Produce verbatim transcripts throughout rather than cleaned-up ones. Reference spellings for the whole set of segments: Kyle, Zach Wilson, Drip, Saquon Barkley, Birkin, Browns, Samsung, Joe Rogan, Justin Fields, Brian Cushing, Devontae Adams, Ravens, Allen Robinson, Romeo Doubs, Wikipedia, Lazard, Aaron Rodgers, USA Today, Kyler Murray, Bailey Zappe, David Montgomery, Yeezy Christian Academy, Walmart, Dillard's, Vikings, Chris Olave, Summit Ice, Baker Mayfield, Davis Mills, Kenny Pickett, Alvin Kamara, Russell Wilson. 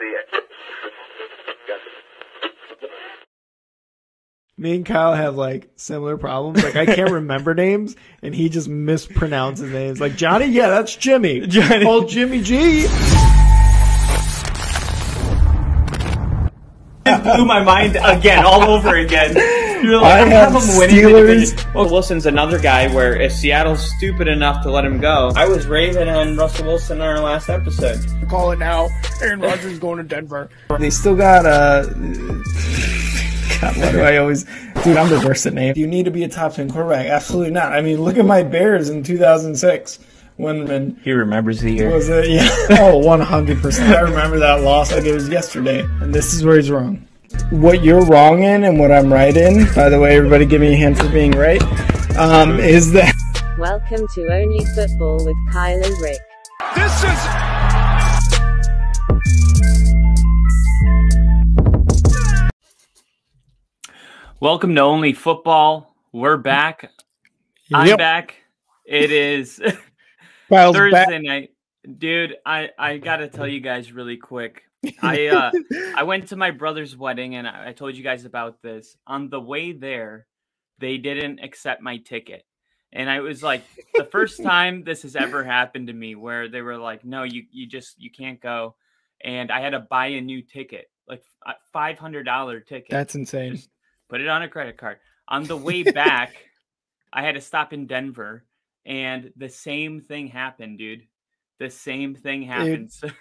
see it. Me and Kyle have, like, similar problems. Like, I can't remember names, and he just mispronounces names. Like, Johnny? Yeah, that's Jimmy. Johnny. Oh, Jimmy G. It blew my mind again, all over again. You're like, I, I have, have him winning the division. Well, Wilson's another guy where if Seattle's stupid enough to let him go. I was raving on Russell Wilson in our last episode. Call it now. Aaron Rodgers going to Denver. They still got, uh... God, why do I always... Dude, I'm reversing name. You need to be a top ten quarterback. Absolutely not. I mean, look at my Bears in two thousand six. When, when he remembers the year. Was it? Yeah. Oh, one hundred percent. I remember that loss like it was yesterday. And this is where he's wrong. What you're wrong in and what I'm right in, by the way, everybody give me a hand for being right, um, is that... Welcome to Only Football with Kyle and Rick. This is... Welcome to Only Football. We're back. Yep. I'm back. It is Thursday back. night. Dude, I, I got to tell you guys really quick. I uh, I went to my brother's wedding, and I, I told you guys about this. On the way there, they didn't accept my ticket. And I was like, the first time this has ever happened to me where they were like, no, you, you just you can't go. And I had to buy a new ticket, like a five hundred dollars ticket. That's insane. Just put it on a credit card. On the way back, I had to stop in Denver, and the same thing happened, dude. The same thing happened. Dude,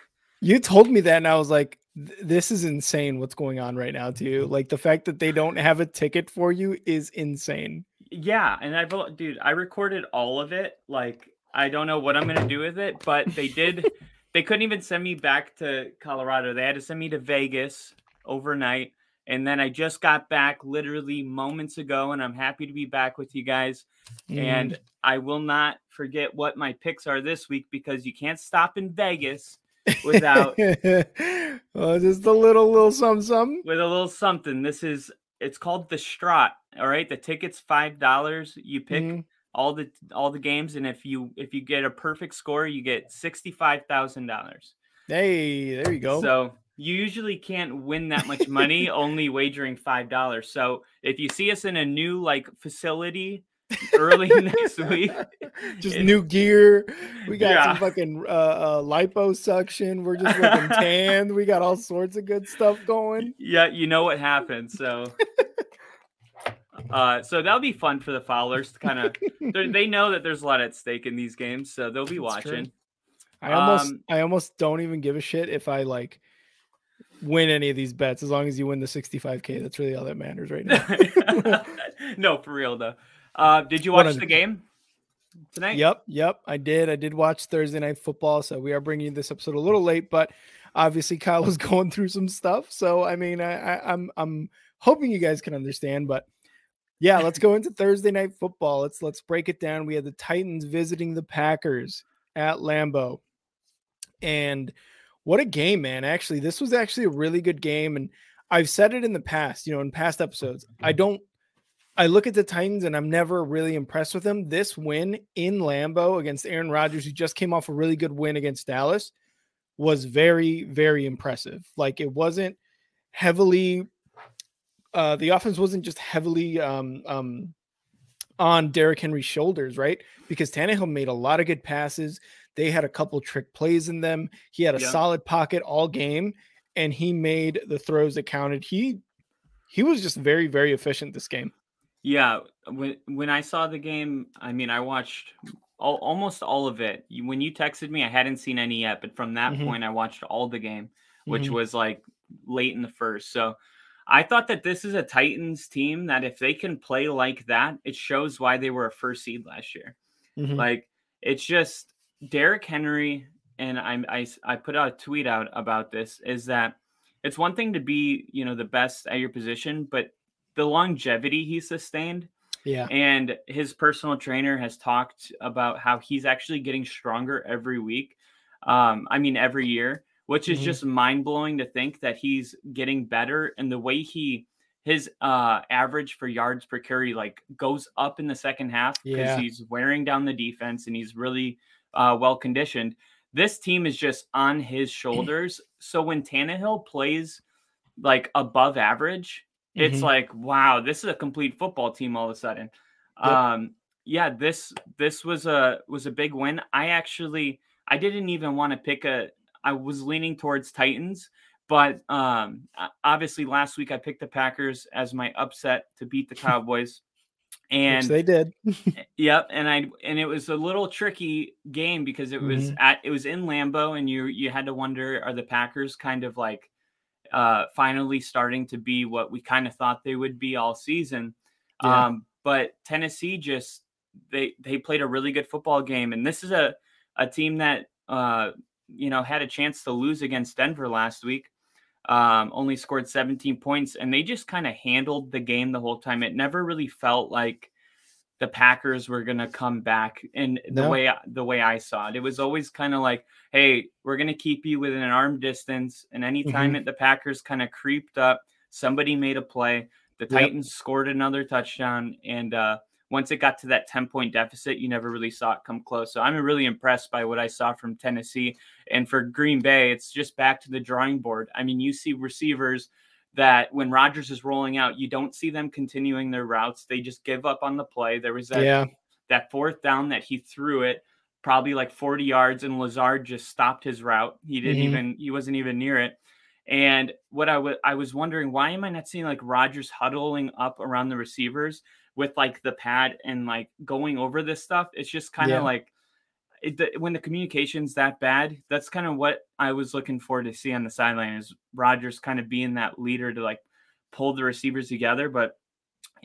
you told me that, and I was like, this is insane what's going on right now, too. Like, the fact that they don't have a ticket for you is insane. Yeah, and I, dude, I recorded all of it. Like, I don't know what I'm going to do with it, but they did. They couldn't even send me back to Colorado. They had to send me to Vegas overnight. And then I just got back literally moments ago, and I'm happy to be back with you guys. Mm. And I will not forget what my picks are this week, because you can't stop in Vegas without well, just a little, little something, something. With a little something. This is, it's called the Strat. All right, the ticket's five dollars. You pick mm. all the all the games, and if you if you get a perfect score, you get sixty-five thousand dollars. Hey, there you go. So. You usually can't win that much money, only wagering five dollars. So if you see us in a new like facility early next week. Just it, new gear. We got yeah. some fucking uh, uh, liposuction. We're just looking tanned. We got all sorts of good stuff going. Yeah, you know what happened. So uh, so that'll be fun for the followers to kind of – they know that there's a lot at stake in these games, so they'll be watching. I almost, um, I almost don't even give a shit if I like – win any of these bets, as long as you win the sixty-five K. That's really all that matters right now. No, for real though. Uh, did you watch one hundred percent. The game tonight? Yep. Yep. I did. I did watch Thursday Night Football. So we are bringing you this episode a little late, but obviously Kyle was going through some stuff. So, I mean, I, I, I'm, I'm hoping you guys can understand, but yeah, let's go into Thursday Night Football. Let's, let's break it down. We had the Titans visiting the Packers at Lambeau, and what a game, man. Actually, this was actually a really good game. And I've said it in the past, you know, in past episodes, I don't, I look at the Titans and I'm never really impressed with them. This win in Lambeau against Aaron Rodgers, who just came off a really good win against Dallas, was very, very impressive. Like, it wasn't heavily, uh, the offense wasn't just heavily um, um, on Derrick Henry's shoulders, right? Because Tannehill made a lot of good passes. They had a couple trick plays in them. He had a yeah. solid pocket all game, and he made the throws that counted. He he was just very, very efficient this game. Yeah. When, when I saw the game, I mean, I watched all, almost all of it. When you texted me, I hadn't seen any yet, but from that mm-hmm. point, I watched all the game, which mm-hmm. was like late in the first. So I thought that this is a Titans team that if they can play like that, it shows why they were a first seed last year. Mm-hmm. Like, it's just... Derrick Henry, and I, I, I put out a tweet out about this, is that it's one thing to be, you know, the best at your position, but the longevity he sustained. Yeah. And his personal trainer has talked about how he's actually getting stronger every week. Um, I mean, every year, which is mm-hmm. just mind blowing to think that he's getting better. And the way he, his uh, average for yards per carry, like goes up in the second half because yeah. he's wearing down the defense and he's really, Uh, well conditioned. This team is just on his shoulders So when Tannehill plays like above average, mm-hmm. it's like, wow, this is a complete football team all of a sudden. Yep. Um, yeah, this this was a was a big win. I actually I didn't even want to pick a. I was leaning towards Titans, but um, obviously last week I picked the Packers as my upset to beat the Cowboys, and which they did. Yep, and I and it was a little tricky game because it was mm-hmm. at it was in Lambeau, and you you had to wonder, are the Packers kind of like uh, finally starting to be what we kind of thought they would be all season? Yeah. Um, but Tennessee just they they played a really good football game, and this is a a team that. Uh, you know, had a chance to lose against Denver last week, um, only scored seventeen points, and they just kind of handled the game the whole time. It never really felt like the Packers were going to come back in no. the way, the way I saw it. It was always kind of like, hey, we're going to keep you within an arm distance. And anytime mm-hmm. that the Packers kind of creeped up, somebody made a play, the yep. Titans scored another touchdown. And, uh, once it got to that ten-point deficit, you never really saw it come close. So I'm really impressed by what I saw from Tennessee. And for Green Bay, it's just back to the drawing board. I mean, you see receivers that when Rodgers is rolling out, you don't see them continuing their routes. They just give up on the play. There was that, yeah. that fourth down that he threw it probably like forty yards, and Lazard just stopped his route. He didn't mm-hmm. even – he wasn't even near it. And what I, w- I was wondering, why am I not seeing like Rodgers huddling up around the receivers with like the pad and like going over this stuff? It's just kind of yeah. like it, the, when the communication's that bad, that's kind of what I was looking for to see on the sideline, is Rodgers kind of being that leader to like pull the receivers together. But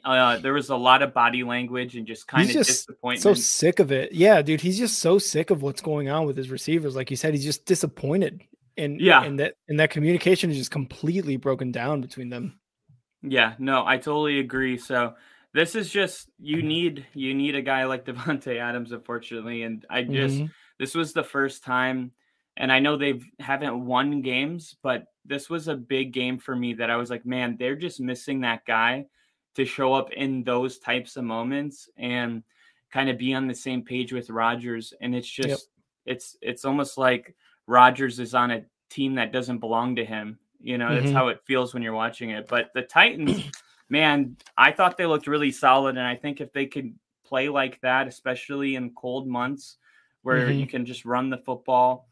uh, there was a lot of body language and just kind of disappointment. So sick of it. Yeah, dude, he's just so sick of what's going on with his receivers. Like you said, he's just disappointed. And yeah, and that, and that communication is just completely broken down between them. Yeah, no, I totally agree. So this is just, you need, you need a guy like Devontae Adams, unfortunately. And I just, mm-hmm. this was the first time, and I know they haven't won games, but this was a big game for me that I was like, man, they're just missing that guy to show up in those types of moments and kind of be on the same page with Rodgers. And it's just, yep. it's, it's almost like Rodgers is on a team that doesn't belong to him. You know, mm-hmm. that's how it feels when you're watching it. But the Titans, man, I thought they looked really solid. And I think if they could play like that, especially in cold months where mm-hmm. you can just run the football,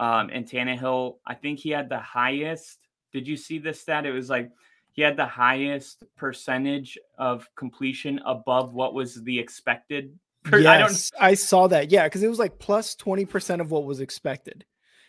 um, and Tannehill, I think he had the highest. Did you see this stat? It was like he had the highest percentage of completion above what was the expected. Per- yes, I, don't... I saw that. Yeah, because it was like plus twenty percent of what was expected.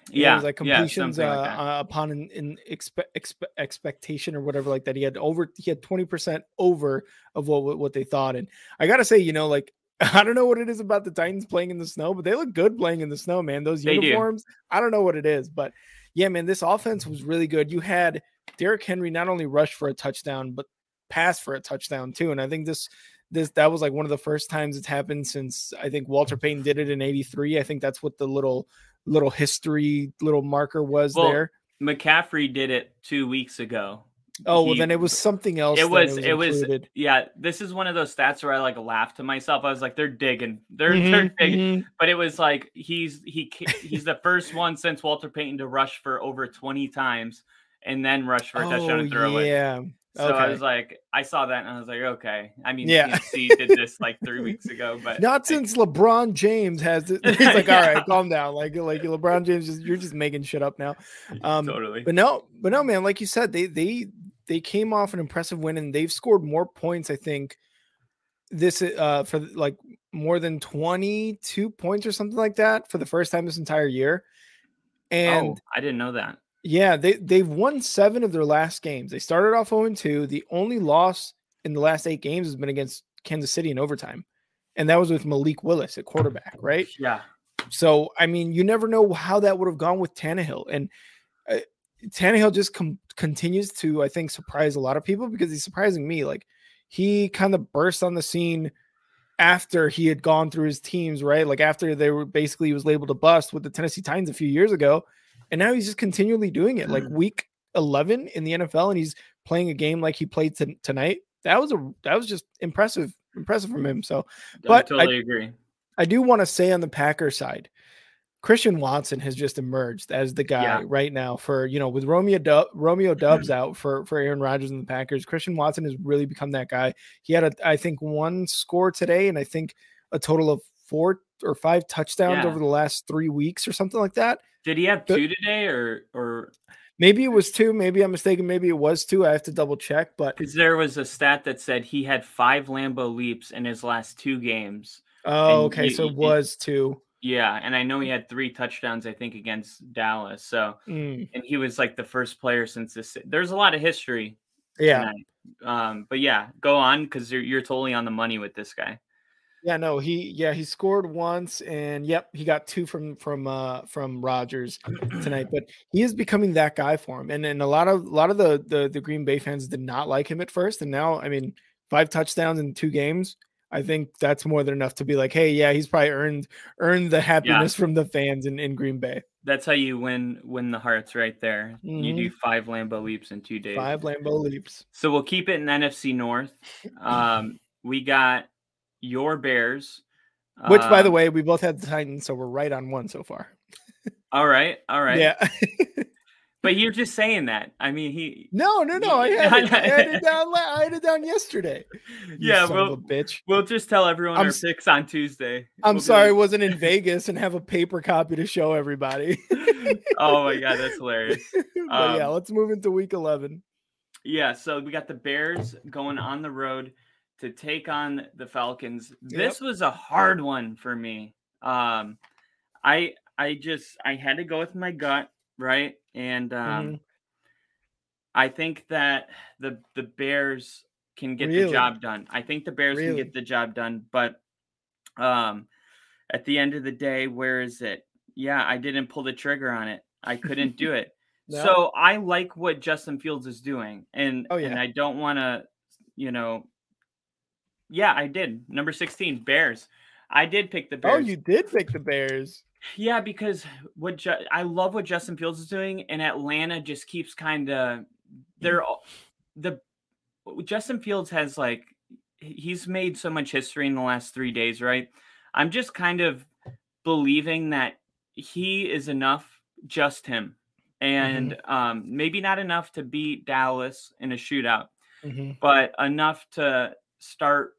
Yeah, it was like completions yeah, uh, like uh, upon an, an expe- expe- expectation or whatever like that. He had over, he had twenty percent over of what what they thought. And I gotta say, you know, like I don't know what it is about the Titans playing in the snow, but they look good playing in the snow, man. Those they uniforms, do. I don't know what it is, but yeah, man, this offense was really good. You had Derrick Henry not only rush for a touchdown, but pass for a touchdown too. And I think this. This that was like one of the first times it's happened since I think Walter Payton did it in eighty-three. I think that's what the little little history little marker was well, there. McCaffrey did it two weeks ago. Oh, he, well then it was something else. It was it was, it was yeah. This is one of those stats where I like laughed to myself. I was like, they're digging, they're mm-hmm, they're digging. Mm-hmm. But it was like he's he he's the first one since Walter Payton to rush for over twenty times and then rush for a oh, touchdown and throw yeah. it. Yeah. So okay. I was like, I saw that and I was like, okay. I mean, yeah. C did this like three weeks ago, but not since I, LeBron James has it. He's like, yeah. all right, calm down. Like, like LeBron James, just, you're just making shit up now. Um, totally. But no, but no, man. Like you said, they they they came off an impressive win and they've scored more points. I think this uh, for like more than twenty-two points or something like that for the first time this entire year. And oh, I didn't know that. Yeah, they, they've won seven of their last games. They started off oh and two. The only loss in the last eight games has been against Kansas City in overtime. And that was with Malik Willis at quarterback, right? Yeah. So, I mean, you never know how that would have gone with Tannehill. And uh, Tannehill just com- continues to, I think, surprise a lot of people because he's surprising me. Like, he kind of burst on the scene after he had gone through his teams, right? Like, after they were basically he was labeled a bust with the Tennessee Titans a few years ago. And now he's just continually doing it, like week eleven in the N F L, and he's playing a game like he played t- tonight. That was a that was just impressive, impressive from him. So, but I totally I, agree. I do want to say on the Packer side, Christian Watson has just emerged as the guy yeah. right now for, you know, with Romeo du- Romeo Doubs out for, for Aaron Rodgers and the Packers. Christian Watson has really become that guy. He had, a, I think, one score today, and I think a total of four or five touchdowns yeah. over the last three weeks or something like that. Did he have two today or or maybe it was two? Maybe I'm mistaken. Maybe it was two. I have to double check. But because there was a stat that said he had five Lambeau leaps in his last two games. Oh, okay. He, so it was two. Yeah, and I know he had three touchdowns, I think, against Dallas. So, mm. and he was like the first player since this. There's a lot of history. Yeah. Tonight. Um. But yeah, go on, because you're you're totally on the money with this guy. Yeah. No. He. Yeah. He scored once, and yep, he got two from from uh, from Rodgers tonight. But he is becoming that guy for him, and and a lot of a lot of the the the Green Bay fans did not like him at first, and now, I mean, five touchdowns in two games. I think that's more than enough to be like, hey, yeah, he's probably earned earned the happiness yeah. from the fans in, in Green Bay. That's how you win win the hearts right there. Mm-hmm. You do five Lambeau leaps in two days. Five Lambeau leaps. So we'll keep it in N F C North. Um, we got your Bears. Which, uh, by the way, we both had the Titans, so we're right on one so far. All right. All right. Yeah. But you're just saying that. I mean, he. No, no, no. I had it, I had it down. I had it down yesterday. Yeah, son we'll, of a bitch. We'll just tell everyone I'm, our picks on Tuesday. I'm we'll sorry, I wasn't in Vegas and have a paper copy to show everybody. Oh my god, that's hilarious. Um, yeah, let's move into week eleven. Yeah, so we got the Bears going on the road to take on the Falcons. This yep. was a hard one for me. Um, I I just I had to go with my gut. Right. And um, mm-hmm. I think that the the Bears can get really? the job done. I think the Bears really? can get the job done. But um, at the end of the day, where is it? Yeah, I didn't pull the trigger on it. I couldn't do it. No. So I like what Justin Fields is doing. And, oh, yeah. and I don't want to, you know. Yeah, I did. Number sixteen, Bears. I did pick the Bears. Oh, you did pick the Bears. Yeah, because what Ju- I love what Justin Fields is doing, and Atlanta just keeps kind of they're the Justin Fields has like he's made so much history in the last three days, right? I'm just kind of believing that he is enough, just him, and mm-hmm. um, maybe not enough to beat Dallas in a shootout, mm-hmm. but enough to start.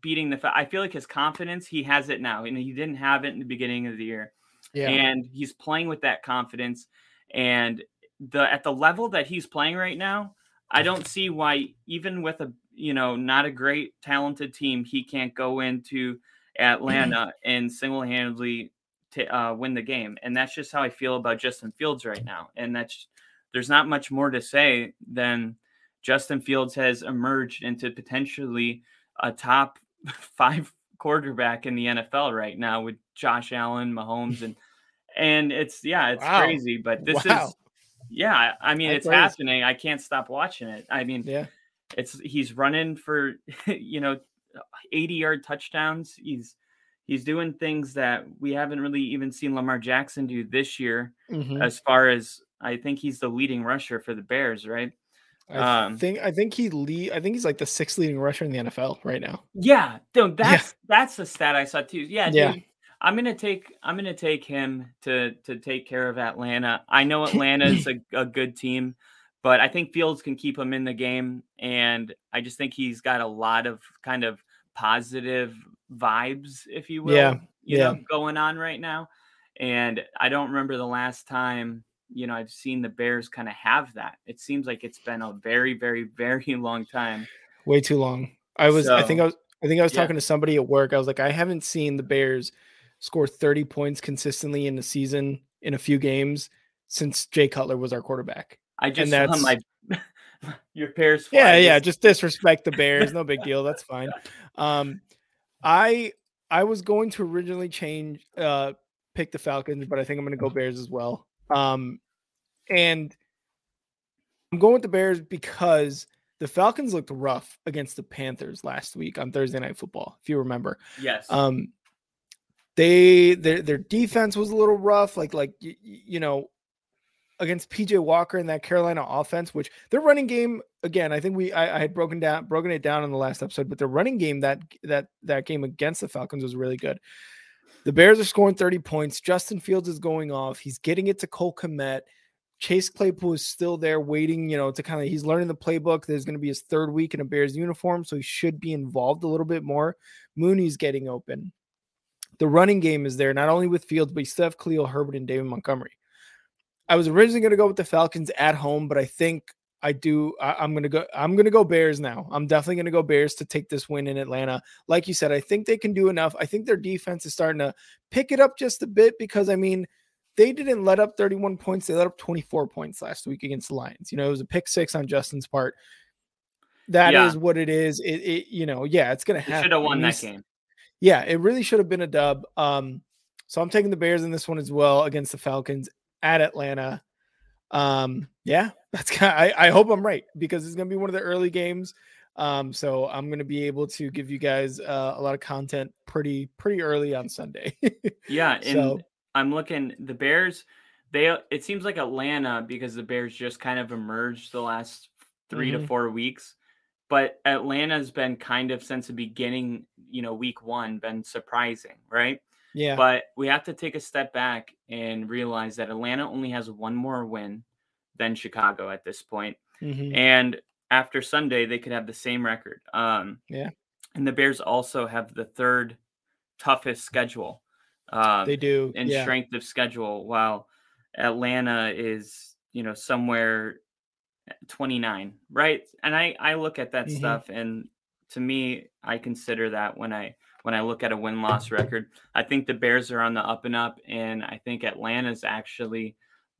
Beating the, I feel like his confidence, he has it now, and he didn't have it in the beginning of the year. Yeah. And he's playing with that confidence, and the at the level that he's playing right now, I don't see why, even with a you know not a great talented team, he can't go into Atlanta mm-hmm. and single handedly t- uh, win the game. And that's just how I feel about Justin Fields right now. And that's there's not much more to say than Justin Fields has emerged into potentially a top five quarterback in the N F L right now with Josh Allen, Mahomes, and, and it's, yeah, it's wow. crazy, but this wow. is, yeah, I mean, That's it's crazy. happening. I can't stop watching it. I mean, yeah. it's, he's running for, you know, eighty yard touchdowns. He's, he's doing things that we haven't really even seen Lamar Jackson do this year, mm-hmm. as far as I think he's the leading rusher for the Bears, right? I um, think I think he lead. I think he's like the sixth leading rusher in the N F L right now. Yeah, dude, that's yeah. that's the stat I saw too. Yeah, yeah. Dude, I'm gonna take I'm gonna take him to to take care of Atlanta. I know Atlanta is a, a good team, but I think Fields can keep him in the game, and I just think he's got a lot of kind of positive vibes, if you will, yeah. you yeah. know, going on right now. And I don't remember the last time. You know, I've seen the Bears kind of have that. It seems like it's been a very, very, very long time. Way too long. I was, so, I think I was, I think I was yeah. talking to somebody at work. I was like, I haven't seen the Bears score thirty points consistently in the season in a few games since Jay Cutler was our quarterback. I just saw my your Bears. Fly. Yeah, yeah. Just disrespect the Bears. No big deal. That's fine. Um, I I was going to originally change uh pick the Falcons, but I think I'm going to go Bears as well. Um, and I'm going with the Bears because the Falcons looked rough against the Panthers last week on Thursday Night Football, if you remember. Yes. Um, they, their, their defense was a little rough, like, like, you, you know, against P J Walker and that Carolina offense, which their running game, again, I think we, I, I had broken down, broken it down in the last episode, but their running game that, that, that game against the Falcons was really good. The Bears are scoring thirty points. Justin Fields is going off. He's getting it to Cole Kmet. Chase Claypool is still there waiting, you know, to kind of, he's learning the playbook. There's going to be his third week in a Bears uniform, so he should be involved a little bit more. Mooney's getting open. The running game is there, not only with Fields, but you still have Khalil Herbert and David Montgomery. I was originally going to go with the Falcons at home, but I think I do. I, I'm going to go. I'm going to go Bears now. I'm definitely going to go Bears to take this win in Atlanta. Like you said, I think they can do enough. I think their defense is starting to pick it up just a bit because, I mean, they didn't let up thirty-one points. They let up twenty-four points last week against the Lions. You know, it was a pick six on Justin's part. That yeah. is what it is. It, it you know, yeah, it's going to happen. Should have won that game. Yeah, it really should have been a dub. Um, so I'm taking the Bears in this one as well against the Falcons at Atlanta. Um, yeah, that's kind of, I, I hope I'm right because it's going to be one of the early games. Um, so I'm going to be able to give you guys uh, a lot of content pretty, pretty early on Sunday. yeah. And so, I'm looking, the Bears, they, it seems like Atlanta because the Bears just kind of emerged the last three mm-hmm. to four weeks, but Atlanta's been kind of since the beginning, you know, week one, been surprising, right? Yeah. But we have to take a step back and realize that Atlanta only has one more win than Chicago at this point. Mm-hmm. And after Sunday, they could have the same record. Um, yeah. And the Bears also have the third toughest schedule. Um, they do. And yeah. strength of schedule, while Atlanta is, you know, somewhere twenty-nine, right? And I, I look at that mm-hmm. stuff, and to me, I consider that when I – when I look at a win-loss record. I think the Bears are on the up and up, and I think Atlanta's actually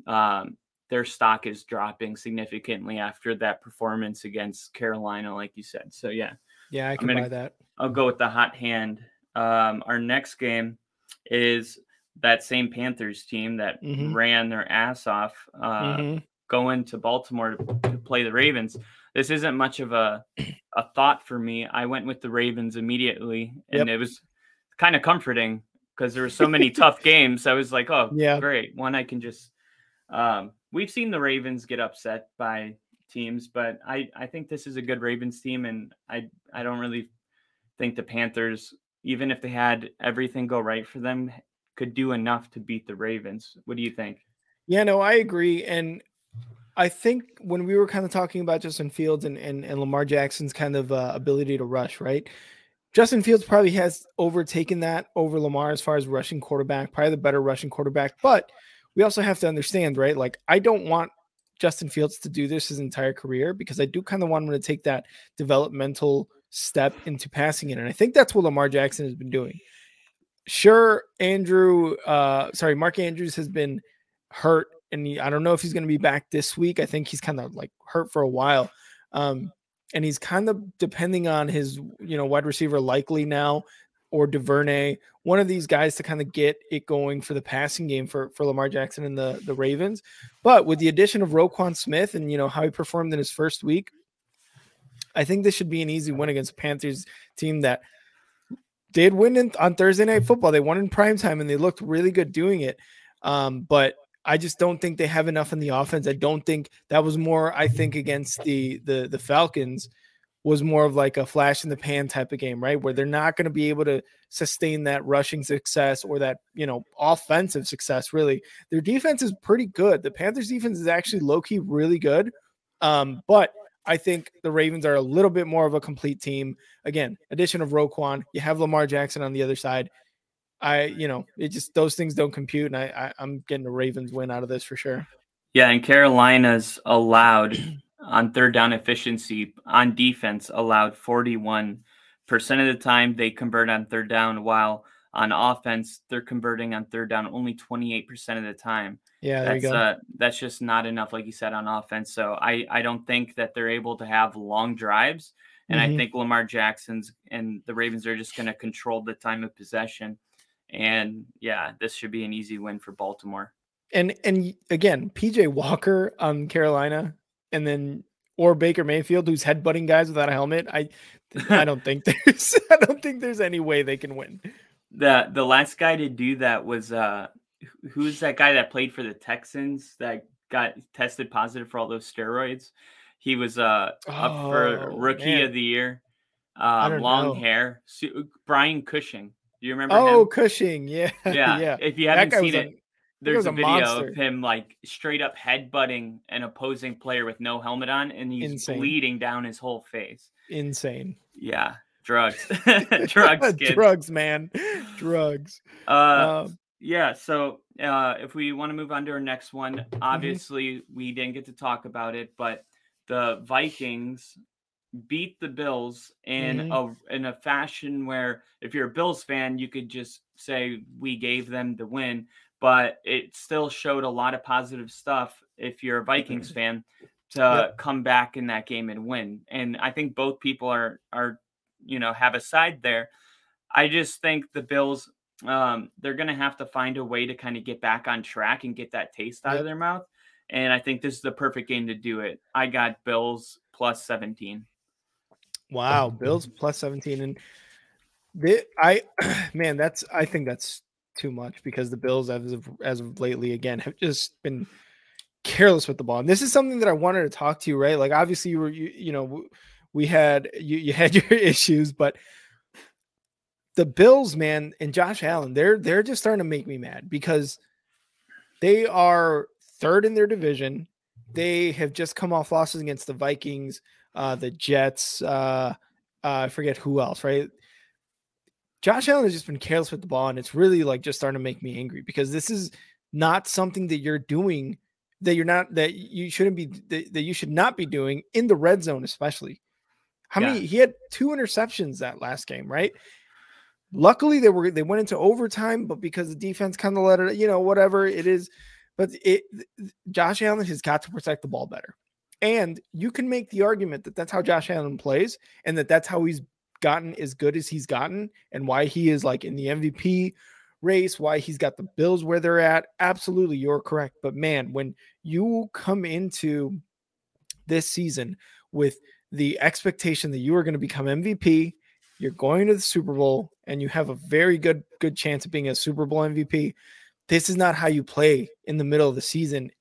um, their stock is dropping significantly after that performance against Carolina, like you said. So, yeah. Yeah, I can gonna, buy that. I'll go with the hot hand. Um, our next game is that same Panthers team that mm-hmm. ran their ass off uh, mm-hmm. going to Baltimore to play the Ravens. This isn't much of a a thought for me. I went with the Ravens immediately, and yep. it was kind of comforting because there were so many tough games. I was like, oh, yeah, great. One, I can just um, – we've seen the Ravens get upset by teams, but I, I think this is a good Ravens team, and I, I don't really think the Panthers, even if they had everything go right for them, could do enough to beat the Ravens. What do you think? Yeah, no, I agree, and – I think when we were kind of talking about Justin Fields and, and, and Lamar Jackson's kind of uh, ability to rush, right? Justin Fields probably has overtaken that over Lamar as far as rushing quarterback, probably the better rushing quarterback. But we also have to understand, right? Like, I don't want Justin Fields to do this his entire career because I do kind of want him to take that developmental step into passing it. And I think that's what Lamar Jackson has been doing. Sure, Andrew, uh, sorry, Mark Andrews has been hurt. And he, I don't know if he's going to be back this week. I think he's kind of like hurt for a while. Um, and he's kind of depending on his, you know, wide receiver likely now or DuVernay, one of these guys to kind of get it going for the passing game for, for Lamar Jackson and the, the Ravens. But with the addition of Roquan Smith and, you know, how he performed in his first week, I think this should be an easy win against the Panthers team that did win in, on Thursday Night Football. They won in primetime and they looked really good doing it. Um, but I just don't think they have enough in the offense. I don't think that was more, I think against the, the, the Falcons was more of like a flash in the pan type of game, right? Where they're not going to be able to sustain that rushing success or that, you know, offensive success. Really, their defense is pretty good. The Panthers defense is actually low key really good. Um, but I think the Ravens are a little bit more of a complete team. Again, addition of Roquan, you have Lamar Jackson on the other side. I, you know, it just, those things don't compute. And I, I, I'm getting a Ravens win out of this for sure. Yeah. And Carolina's allowed on third down efficiency on defense, allowed forty-one percent of the time they convert on third down, while on offense, they're converting on third down only twenty-eight percent of the time. Yeah. There that's, you go. Uh, that's just not enough, like you said, on offense. So I, I don't think that they're able to have long drives. And mm-hmm. I think Lamar Jackson's and the Ravens are just going to control the time of possession. And yeah, this should be an easy win for Baltimore. And and again, P J Walker on um, Carolina, and then or Baker Mayfield, who's headbutting guys without a helmet. I I don't think there's I don't think there's any way they can win. The the last guy to do that was uh who's that guy that played for the Texans that got tested positive for all those steroids? He was uh oh, up for Rookie man. of the Year. Um, long know. hair, Brian Cushing. Do you remember oh, him? Oh, Cushing. Yeah. Yeah. yeah. If you haven't seen it, a, there's a, a video monster. of him like straight up headbutting an opposing player with no helmet on, and he's Insane. bleeding down his whole face. Insane. Yeah. Drugs. Drugs, kids. Drugs, man. Drugs. Uh, um, yeah. So uh, if we want to move on to our next one, obviously mm-hmm. we didn't get to talk about it, but the Vikings beat the Bills in mm-hmm. a in a fashion where if you're a Bills fan, you could just say we gave them the win, but it still showed a lot of positive stuff if you're a Vikings fan to yep. come back in that game and win. And I think both people are are you know have a side there. I just think the Bills um they're gonna have to find a way to kind of get back on track and get that taste out yep. of their mouth. And I think this is the perfect game to do it. I got Bills plus seventeen. Wow, Bills plus seventeen, and they, I, man, that's I think that's too much because the Bills as of as of lately again have just been careless with the ball. And this is something that I wanted to talk to you, right? Like obviously you were, you, you know, we had you you had your issues, but the Bills, man, and Josh Allen, they're they're just starting to make me mad because they are third in their division. They have just come off losses against the Vikings. Uh, the Jets, uh, uh, I forget who else, right? Josh Allen has just been careless with the ball, and it's really like just starting to make me angry because this is not something that you're doing that you're not that you shouldn't be that, that you should not be doing in the red zone, especially. How yeah. many? He had two interceptions that last game, right? Luckily, they were they went into overtime, but because the defense kind of let it, you know, whatever it is. But it Josh Allen has got to protect the ball better. And you can make the argument that that's how Josh Allen plays and that that's how he's gotten as good as he's gotten and why he is like in the M V P race, why he's got the Bills where they're at. Absolutely, you're correct. But man, when you come into this season with the expectation that you are going to become M V P, you're going to the Super Bowl, and you have a very good, good chance of being a Super Bowl M V P. This is not how you play in the middle of the season.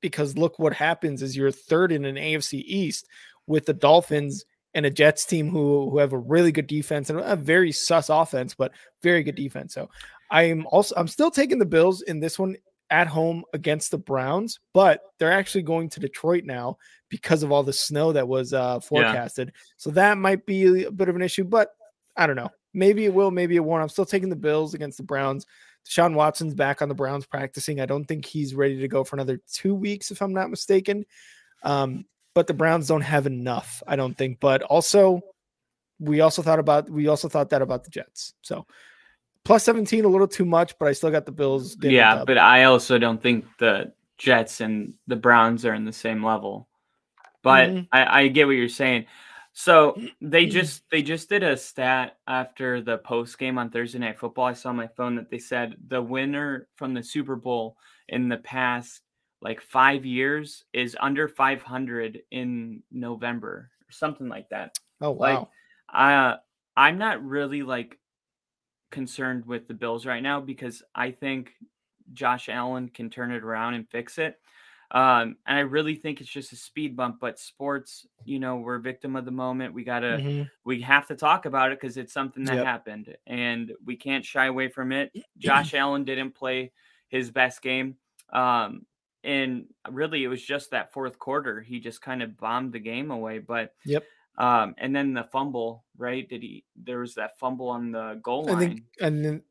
Because look what happens is you're third in an A F C East with the Dolphins and a Jets team who, who have a really good defense and a very sus offense, but very good defense. So I'm also I'm still taking the Bills in this one at home against the Browns, but they're actually going to Detroit now because of all the snow that was uh, forecasted. Yeah. So that might be a bit of an issue, but I don't know. Maybe it will, maybe it won't. I'm still taking the Bills against the Browns. Deshaun Watson's back on the Browns practicing. I don't think he's ready to go for another two weeks, if I'm not mistaken. Um, but the Browns don't have enough, I don't think. But also, we also thought about we also thought that about the Jets. So plus seventeen, a little too much, but I still got the Bills. Yeah, up. But I also don't think the Jets and the Browns are in the same level. But mm-hmm. I, I get what you're saying. So they just they just did a stat after the post game on Thursday Night Football. I saw on my phone that they said the winner from the Super Bowl in the past like five years is under five hundred in November or something like that. Oh wow! I like, uh, I'm not really like concerned with the Bills right now because I think Josh Allen can turn it around and fix it. Um, and I really think it's just a speed bump, but sports, you know, we're a victim of the moment. We gotta, mm-hmm. we have to talk about it because it's something that yep. happened and we can't shy away from it. Josh Allen didn't play his best game. Um, and really it was just that fourth quarter. He just kind of bombed the game away, but, yep. um, and then the fumble, right? Did he, there was that fumble on the goal line. I think, and then,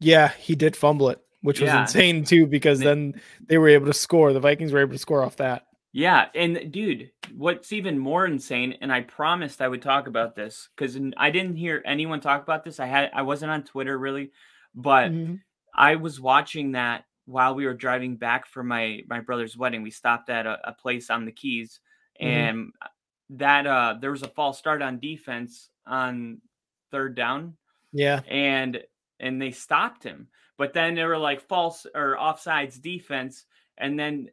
yeah, he did fumble it. Which was yeah. insane too, because then they were able to score. The Vikings were able to score off that. Yeah. And dude, what's even more insane, and I promised I would talk about this because I didn't hear anyone talk about this. I had, I wasn't on Twitter really, but mm-hmm. I was watching that while we were driving back from my, my brother's wedding. We stopped at a, a place on the Keys mm-hmm. and that, uh, there was a false start on defense on third down. Yeah. And, and they stopped him. But then they were like false or offsides defense, and then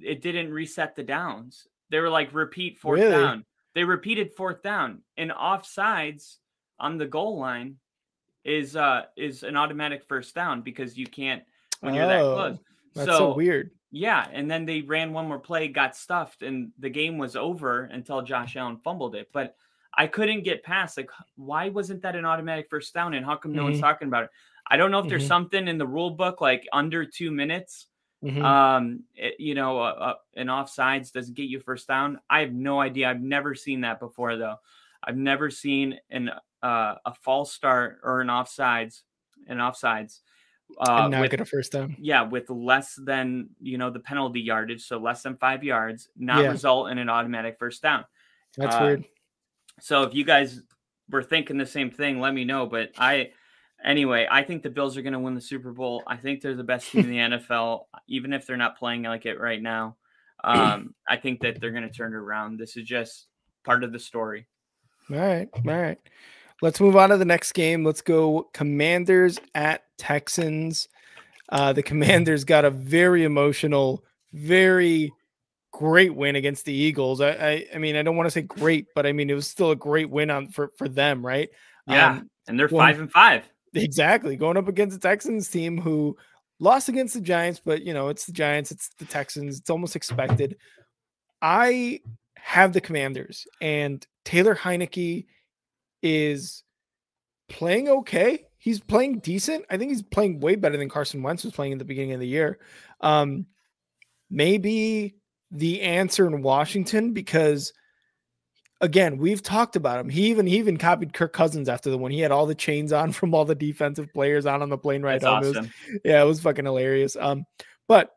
it didn't reset the downs. They were like repeat fourth really? down. They repeated fourth down, and offsides on the goal line is uh, is an automatic first down because you can't when you're oh, that close. That's so, so weird. Yeah, and then they ran one more play, got stuffed, and the game was over until Josh Allen fumbled it. But I couldn't get past, like, why wasn't that an automatic first down? And how come no mm-hmm. one's talking about it? I don't know if mm-hmm. there's something in the rule book, like under two minutes, mm-hmm. um, it, you know, uh, uh, an offsides doesn't get you first down. I have no idea. I've never seen that before, though. I've never seen an uh, a false start or an offsides, an offsides. Uh, and not get a first down. Yeah, with less than, you know, the penalty yardage, so less than five yards, not yeah. result in an automatic first down. That's uh, weird. So if you guys were thinking the same thing, let me know. But I, anyway, I think the Bills are going to win the Super Bowl. I think they're the best team in the N F L, even if they're not playing like it right now. Um, I think that they're going to turn it around. This is just part of the story. All right. All right. Let's move on to the next game. Let's go Commanders at Texans. Uh, the Commanders got a very emotional, very great win against the Eagles. I, I, I mean, I don't want to say great, but I mean, it was still a great win on for, for them, right? Yeah, um, and they're well, five and five. Exactly, going up against the Texans team who lost against the Giants, but, you know, it's the Giants, it's the Texans, it's almost expected. I have the Commanders, and Taylor Heineke is playing okay. He's playing decent. I think he's playing way better than Carson Wentz was playing at the beginning of the year. Um, maybe the answer in Washington, because again, we've talked about him. He even he even copied Kirk Cousins after the one. He had all the chains on from all the defensive players on on the plane ride home. Awesome. It was, yeah, it was fucking hilarious. Um, but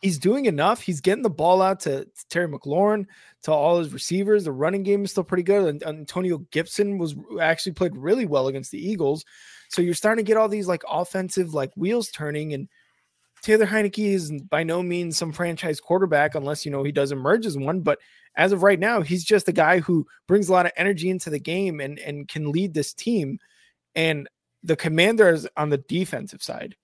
he's doing enough. He's getting the ball out to, to Terry McLaurin, to all his receivers. The running game is still pretty good. And Antonio Gibson was actually played really well against the Eagles. So you're starting to get all these like offensive like wheels turning. And Taylor Heineke is by no means some franchise quarterback unless, you know, he does emerge as one. But as of right now, he's just a guy who brings a lot of energy into the game and, and can lead this team. And the Commanders on the defensive side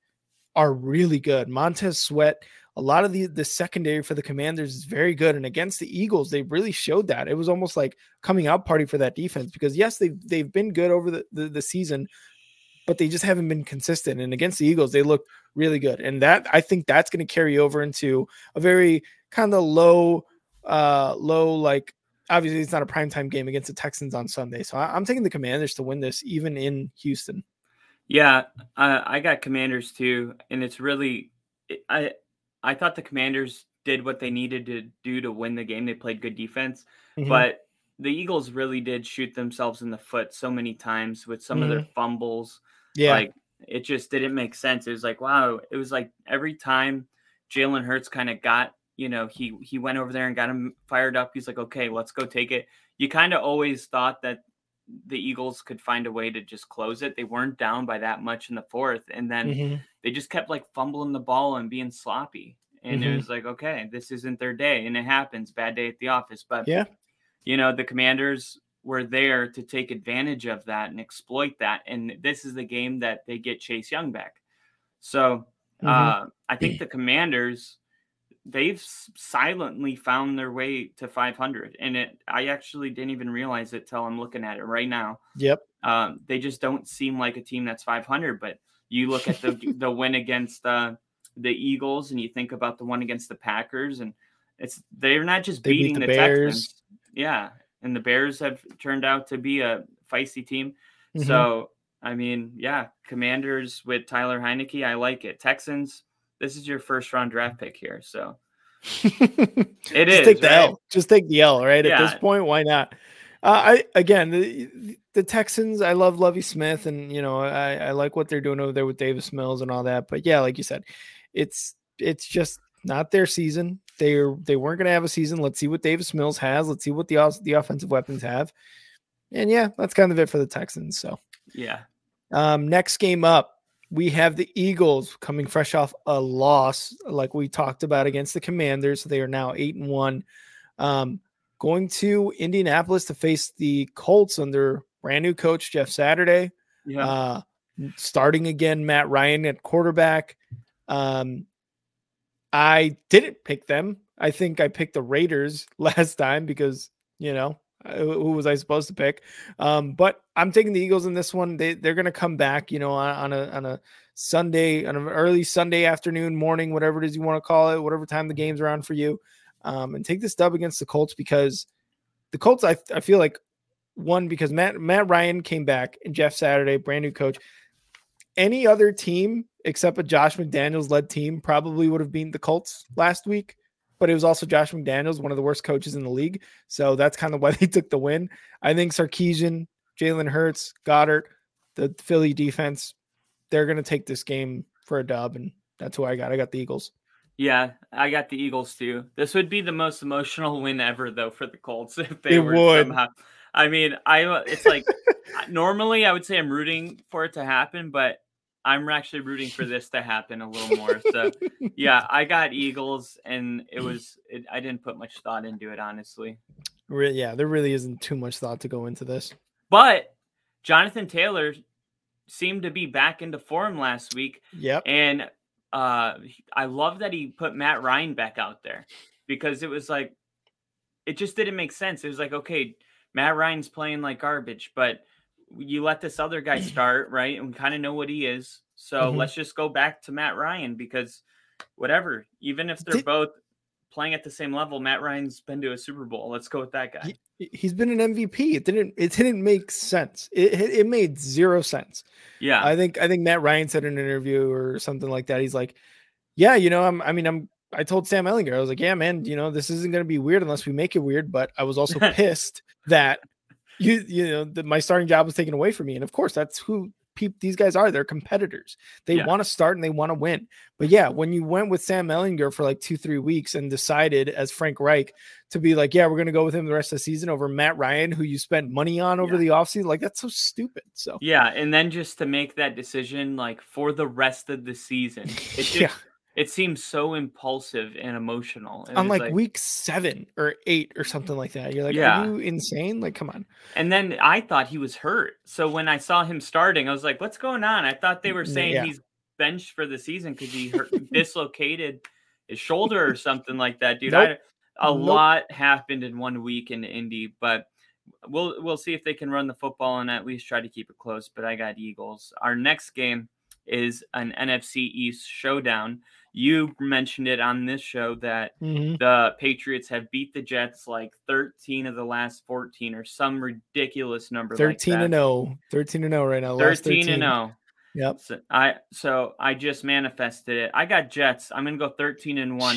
are really good. Montez Sweat, a lot of the, the secondary for the Commanders is very good. And against the Eagles, they really showed that. It was almost like coming out party for that defense because, yes, they've, they've been good over the, the, the season, but they just haven't been consistent. And against the Eagles, they looked really good. And that I think that's going to carry over into a very kind of low, uh, low like obviously it's not a primetime game against the Texans on Sunday. So I, I'm taking the Commanders to win this, even in Houston. Yeah, uh, I got Commanders too, and it's really I I thought the Commanders did what they needed to do to win the game. They played good defense, mm-hmm. but the Eagles really did shoot themselves in the foot so many times with some mm-hmm. of their fumbles. Yeah, like it just didn't make sense. It was like, wow, it was like every time Jalen Hurts kind of got, you know, he he went over there and got him fired up. He's like, okay, let's go take it. You kind of always thought that the Eagles could find a way to just close it. They weren't down by that much in the fourth. And then mm-hmm. they just kept like fumbling the ball and being sloppy. And mm-hmm. it was like, okay, this isn't their day. And it happens. Bad day at the office. But, yeah, you know, the Commanders were there to take advantage of that and exploit that. And this is the game that they get Chase Young back. So mm-hmm. uh, I think the Commanders, they've silently found their way to five hundred, and it I actually didn't even realize it till I'm looking at it right now. Yep. Um, they just don't seem like a team that's five hundred, but you look at the the win against uh, the Eagles, and you think about the one against the Packers, and it's they're not just they beating beat the, the Texans. Yeah, and the Bears have turned out to be a feisty team. Mm-hmm. So, I mean, yeah, Commanders with Tyler Heineke, I like it. Texans, this is your first round draft pick here. So it Just is. Just take the right? L. Just take the L, right? Yeah. At this point, why not? Uh, I Again, the, the Texans, I love Lovie Smith, and, you know, I, I like what they're doing over there with Davis Mills and all that. But, yeah, like you said, it's it's just not their season. They are, they weren't going to have a season. Let's see what Davis Mills has. Let's see what the, the offensive weapons have. And, yeah, that's kind of it for the Texans. So, yeah. Um, next game up. We have the Eagles coming fresh off a loss, like we talked about against the Commanders. So they are now eight and one, um, going to Indianapolis to face the Colts under brand new coach Jeff Saturday. Yeah. Uh, starting again, Matt Ryan at quarterback. Um, I didn't pick them. I think I picked the Raiders last time because, you know, who was I supposed to pick? Um, but I'm taking the Eagles in this one. They, they're going to come back, you know, on, on a on a Sunday, on an early Sunday afternoon, morning, whatever it is you want to call it, whatever time the game's around for you, um, and take this dub against the Colts because the Colts, I, I feel like One, because Matt Matt Ryan came back, and Jeff Saturday, brand new coach. Any other team except a Josh McDaniels-led team probably would have beaten the Colts last week, but it was also Josh McDaniels, one of the worst coaches in the league. So that's kind of why they took the win. I think Sarkisian, Jalen Hurts, Goddard, the Philly defense, they're going to take this game for a dub, and that's who I got. I got the Eagles. Yeah, I got the Eagles too. This would be the most emotional win ever, though, for the Colts if they it were would. somehow. I mean, I it's like normally I would say I'm rooting for it to happen, but I'm actually rooting for this to happen a little more. So, yeah, I got Eagles, and it was it, I didn't put much thought into it, honestly. Really, yeah, there really isn't too much thought to go into this. But Jonathan Taylor seemed to be back into form last week. Yep. And uh, I love that he put Matt Ryan back out there, because it was like it just didn't make sense. It was like, okay, Matt Ryan's playing like garbage, but you let this other guy start, right? And we kind of know what he is. So mm-hmm. let's just go back to Matt Ryan, because whatever, even if they're Did, both playing at the same level, Matt Ryan's been to a Super Bowl. Let's go with that guy. He, he's been an M V P. It didn't, it didn't make sense. It, it made zero sense. Yeah. I think, I think Matt Ryan said in an interview or something like that. He's like, yeah, you know, I'm, I mean, I'm, I told Sam Ellinger, I was like, yeah, man, you know, this isn't going to be weird unless we make it weird. But I was also pissed that you, you know, that my starting job was taken away from me. And of course, that's who pe- these guys are. They're competitors. They yeah. want to start and they want to win. But yeah, when you went with Sam Ellinger for like two, three weeks and decided as Frank Reich to be like, yeah, we're going to go with him the rest of the season over Matt Ryan, who you spent money on over yeah. the offseason. Like, that's so stupid. So yeah. And then just to make that decision, like for the rest of the season, it's just- yeah. it seems so impulsive and emotional. It on like, like week seven or eight or something like that. You're like, yeah. are you insane? Like, come on. And then I thought he was hurt. So when I saw him starting, I was like, what's going on? I thought they were saying yeah. he's benched for the season because he hurt, dislocated his shoulder or something like that. Dude, nope. I, a nope. lot happened in one week in Indy, but we'll, we'll see if they can run the football and at least try to keep it close. But I got Eagles. Our next game is an N F C East showdown. You mentioned it on this show that mm-hmm. the Patriots have beat the Jets like thirteen of the last fourteen or some ridiculous number. thirteen like that. and zero, thirteen and zero right now. thirteen, thirteen and zero. Yep. So I so I just manifested it. I got Jets. I'm gonna go thirteen and one.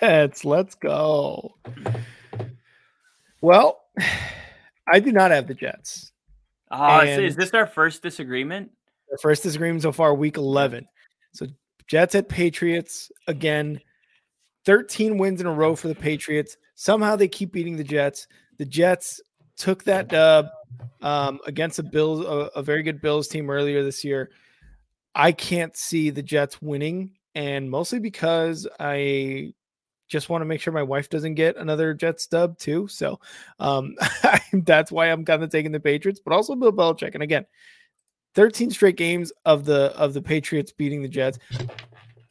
Jets, let's go. Well, I do not have the Jets. Uh, and is this our first disagreement? Our first disagreement so far, week eleven. So. Jets at Patriots again, thirteen wins in a row for the Patriots. Somehow they keep beating the Jets. The Jets took that dub um, against a Bills, a, a very good Bills team earlier this year. I can't see the Jets winning, and mostly because I just want to make sure my wife doesn't get another Jets dub too. So um, that's why I'm kind of taking the Patriots, but also Bill Belichick. And again, thirteen straight games of the of the Patriots beating the Jets.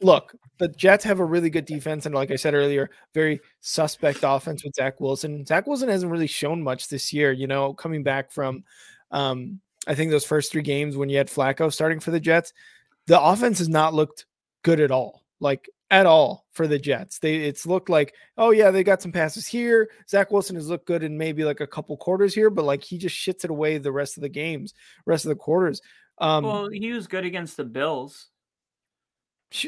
Look, the Jets have a really good defense, and like I said earlier, very suspect offense with Zach Wilson. Zach Wilson hasn't really shown much this year, you know, coming back from, um, I think, those first three games when you had Flacco starting for the Jets. The offense has not looked good at all, like at all for the Jets. They It's looked like, oh, yeah, they got some passes here. Zach Wilson has looked good in maybe like a couple quarters here, but like he just shits it away the rest of the games, rest of the quarters. Um, well, he was good against the Bills.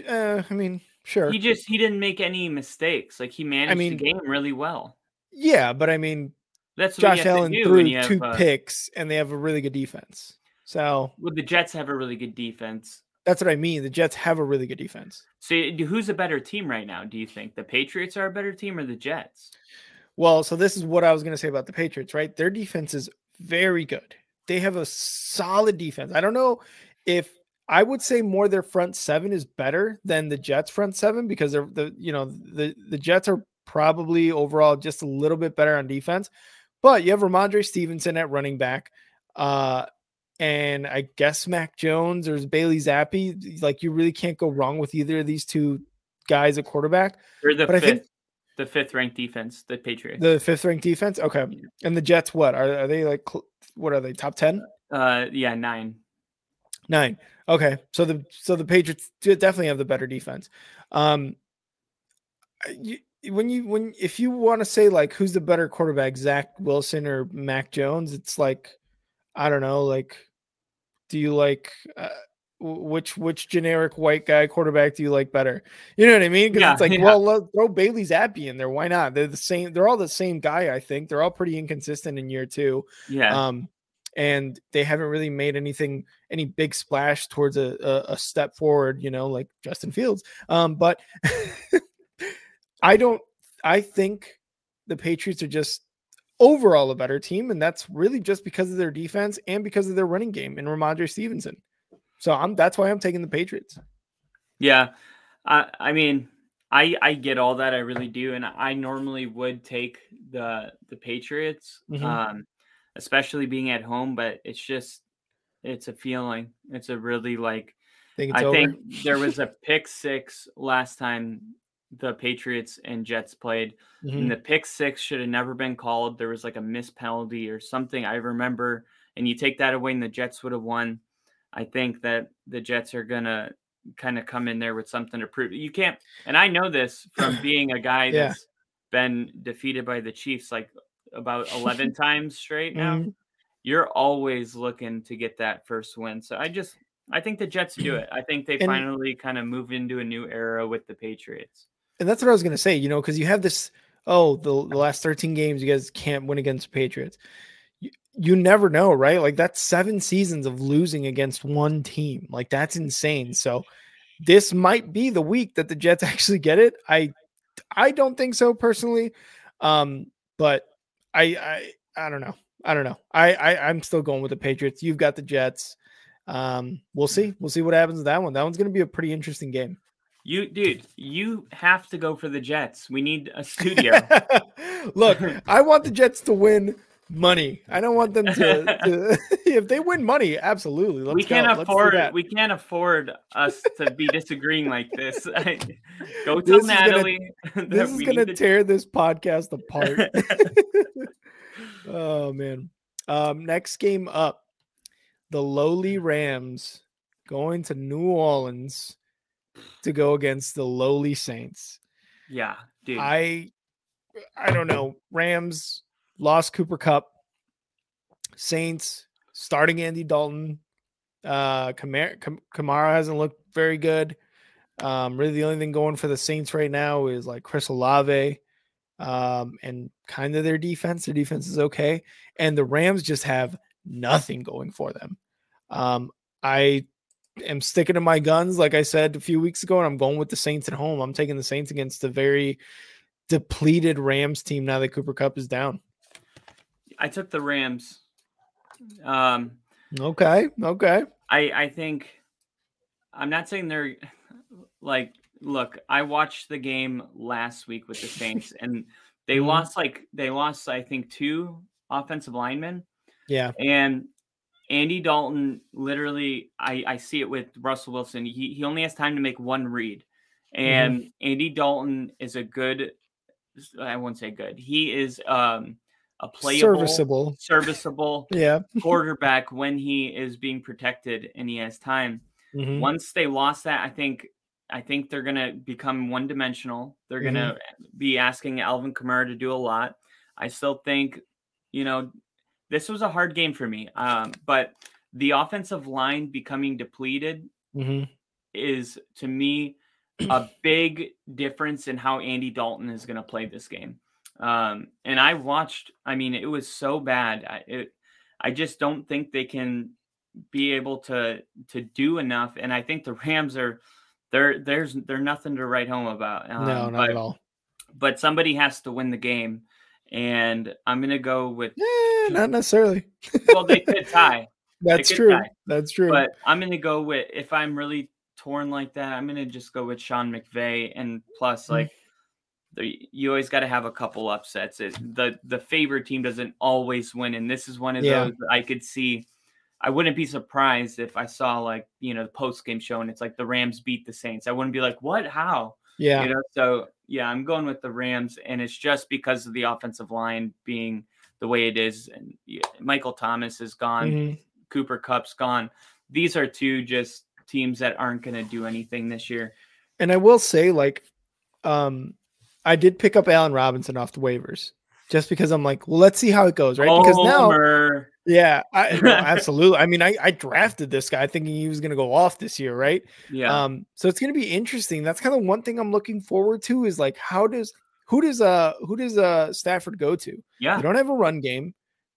Uh, I mean, sure. He just he didn't make any mistakes. Like he managed I mean, the game really well. Yeah, but I mean, that's Josh Allen threw have, two uh, picks, and they have a really good defense. So, well, the Jets have a really good defense. That's what I mean. The Jets have a really good defense. So who's a better team right now, do you think? The Patriots are a better team or the Jets? Well, so this is what I was going to say about the Patriots, right? Their defense is very good. They have a solid defense. I don't know if I would say more their front seven is better than the Jets' front seven, because they're the you know the, the Jets are probably overall just a little bit better on defense. But you have Ramondre Stevenson at running back. Uh And I guess Mac Jones or Bailey Zappi, like you really can't go wrong with either of these two guys at quarterback. They're the but fifth, I think, the fifth ranked defense, the Patriots. The fifth ranked defense. Okay. And the Jets, what are are they like? What are they? Top ten? Uh, yeah, nine. Nine. Okay. So the so the Patriots definitely have the better defense. Um, you, when you when if you want to say like who's the better quarterback, Zach Wilson or Mac Jones, it's like I don't know, like do you like uh, which which generic white guy quarterback do you like better? You know what I mean? Because yeah, it's like, yeah. well, look, throw Bailey's Zappi in there. Why not? They're the same. They're all the same guy. I think they're all pretty inconsistent in year two. Yeah. Um, and they haven't really made anything any big splash towards a a, a step forward. You know, like Justin Fields. Um, but. I don't, I think the Patriots are just overall a better team. And that's really just because of their defense and because of their running game and Ramondre Stevenson. So I'm, that's why I'm taking the Patriots. Yeah. I, I mean, I, I get all that. I really do. And I normally would take the, the Patriots, mm-hmm. um, especially being at home, but it's just, it's a feeling. It's a really like, think it's I over. think there was a pick six last time the Patriots and Jets played, mm-hmm. and the pick six should have never been called. There was like a missed penalty or something, I remember, and you take that away and the Jets would have won. I think that the Jets are going to kind of come in there with something to prove. You can't, and I know this from being a guy yeah. that's been defeated by the Chiefs like about eleven times straight now. Mm-hmm. You're always looking to get that first win. So I just, I think the Jets do it. I think they and- finally kind of move into a new era with the Patriots. And that's what I was going to say, you know, because you have this, oh, the, the last thirteen games, you guys can't win against the Patriots. You, you never know, right? Like, that's seven seasons of losing against one team. Like, that's insane. So this might be the week that the Jets actually get it. I I don't think so, personally. Um, but I, I I don't know. I don't know. I, I, I'm still going with the Patriots. You've got the Jets. Um, we'll see. We'll see what happens with that one. That one's going to be a pretty interesting game. You, dude, you have to go for the Jets. We need a studio. Look, I want the Jets to win money. I don't want them to. to if they win money, absolutely. Let's we can't go. afford. We can't afford us to be disagreeing like this. Go tell this Natalie. Is gonna, this is going to tear this podcast apart. Oh man! Um, next game up, the lowly Rams going to New Orleans to go against the lowly Saints. Yeah, dude. I I don't know. Rams lost Cooper Kupp. Saints starting Andy Dalton. Uh, Kamara, Kamara hasn't looked very good. Um, really the only thing going for the Saints right now is like Chris Olave um, and kind of their defense. Their defense is okay. And the Rams just have nothing going for them. Um, I am sticking to my guns, like I said a few weeks ago, and I'm going with the Saints at home. I'm taking the Saints against the very depleted Rams team now that Cooper Kupp is down. I took the Rams. Um, okay, okay. I, I think I'm not saying they're like, look, I watched the game last week with the Saints, and they mm-hmm. lost like they lost, I think, two offensive linemen. Yeah. And Andy Dalton, literally, I, I see it with Russell Wilson. He he only has time to make one read. And mm-hmm. Andy Dalton is a good, I won't say good. He is um, a playable, serviceable, serviceable yeah. quarterback when he is being protected and he has time. Mm-hmm. Once they lost that, I think I think they're going to become one-dimensional. They're mm-hmm. going to be asking Alvin Kamara to do a lot. I still think, you know, this was a hard game for me, um, but the offensive line becoming depleted mm-hmm. is, to me, a big difference in how Andy Dalton is going to play this game. Um, and I watched, I mean, it was so bad. I, it, I just don't think they can be able to to do enough. And I think the Rams are, they're, there's, they're nothing to write home about. Um, no, not but, at all. But somebody has to win the game. And I'm going to go with... Yeah, not necessarily. Well, they could tie. That's could true. Tie. That's true. But I'm going to go with... If I'm really torn like that, I'm going to just go with Sean McVay. And plus, like, the, you always got to have a couple upsets. It, the the favorite team doesn't always win. And this is one of yeah. those I could see... I wouldn't be surprised if I saw, like, you know, the post-game show and it's like the Rams beat the Saints. I wouldn't be like, what? How? Yeah. You know, so... Yeah, I'm going with the Rams, and it's just because of the offensive line being the way it is. And Michael Thomas is gone. Mm-hmm. Cooper Kupp's gone. These are two just teams that aren't going to do anything this year. And I will say, like, um, I did pick up Allen Robinson off the waivers just because I'm like, well, let's see how it goes, right? Because Homer. now, yeah, I, no, absolutely. I mean, I, I drafted this guy thinking he was going to go off this year, right? Yeah. Um. So it's going to be interesting. That's kind of one thing I'm looking forward to is like, how does who does uh who does uh Stafford go to? Yeah. They don't have a run game.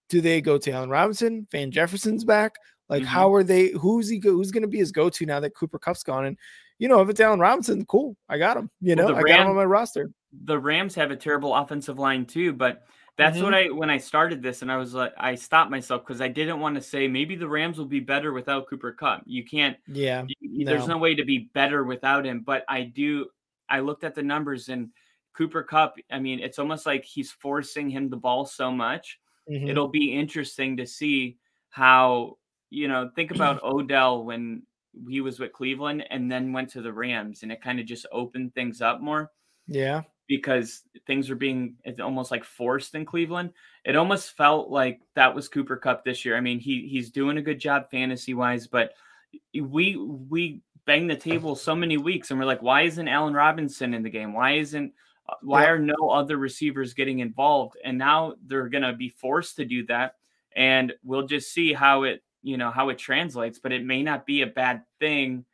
Do they go to Allen Robinson? Van Jefferson's back. Like, mm-hmm. how are they? Who's he? Go, who's going to be his go-to now that Cooper Kupp's gone? And you know, if it's Allen Robinson, cool, I got him. You know, well, I Ram, got him on my roster. The Rams have a terrible offensive line too, but that's mm-hmm. what I when I started this, and I was like, I stopped myself because I didn't want to say maybe the Rams will be better without Cooper Kupp. You can't. Yeah. You, no. There's no way to be better without him. But I do. I looked at the numbers and Cooper Kupp. I mean, it's almost like he's forcing him the ball so much. Mm-hmm. It'll be interesting to see how. You know, think about Odell when he was with Cleveland and then went to the Rams, and it kind of just opened things up more. Yeah. Because things were being it's almost like forced in Cleveland. It almost felt like that was Cooper Kupp this year. I mean, he he's doing a good job fantasy wise, but we we banged the table so many weeks and we're like, why isn't Allen Robinson in the game? Why isn't why yeah. are no other receivers getting involved? And now they're going to be forced to do that. And we'll just see how it you know, how it translates, but it may not be a bad thing,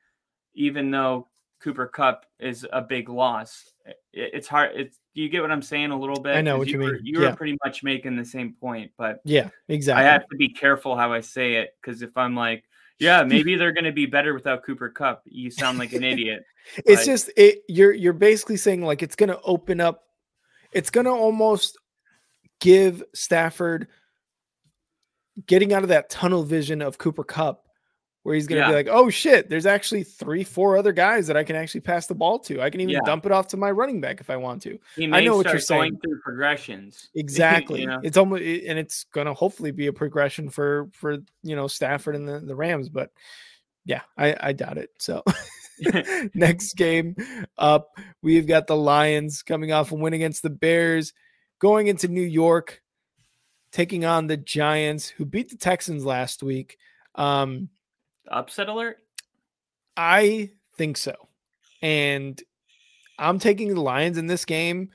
even though Cooper Kupp is a big loss. It, it's hard. It's, you get what I'm saying a little bit? I know what you, you mean. Were, you yeah. were pretty much making the same point, but yeah, exactly. I have to be careful how I say it. Cause if I'm like, yeah, maybe they're going to be better without Cooper Kupp, you sound like an idiot. It's but. just, it, you're, you're basically saying like, it's going to open up. It's going to almost give Stafford getting out of that tunnel vision of Cooper Kupp where he's going to yeah. be like, oh shit, there's actually three, four other guys that I can actually pass the ball to. I can even yeah. dump it off to my running back if I want to. He may I know what you're saying. Going through progressions. Exactly. you know? It's almost, and it's going to hopefully be a progression for, for, you know, Stafford and the, the Rams, but yeah, I, I doubt it. So next game up, we've got the Lions coming off a win against the Bears going into New York, taking on the Giants, who beat the Texans last week. Um, Upset alert? I think so. And I'm taking the Lions in this game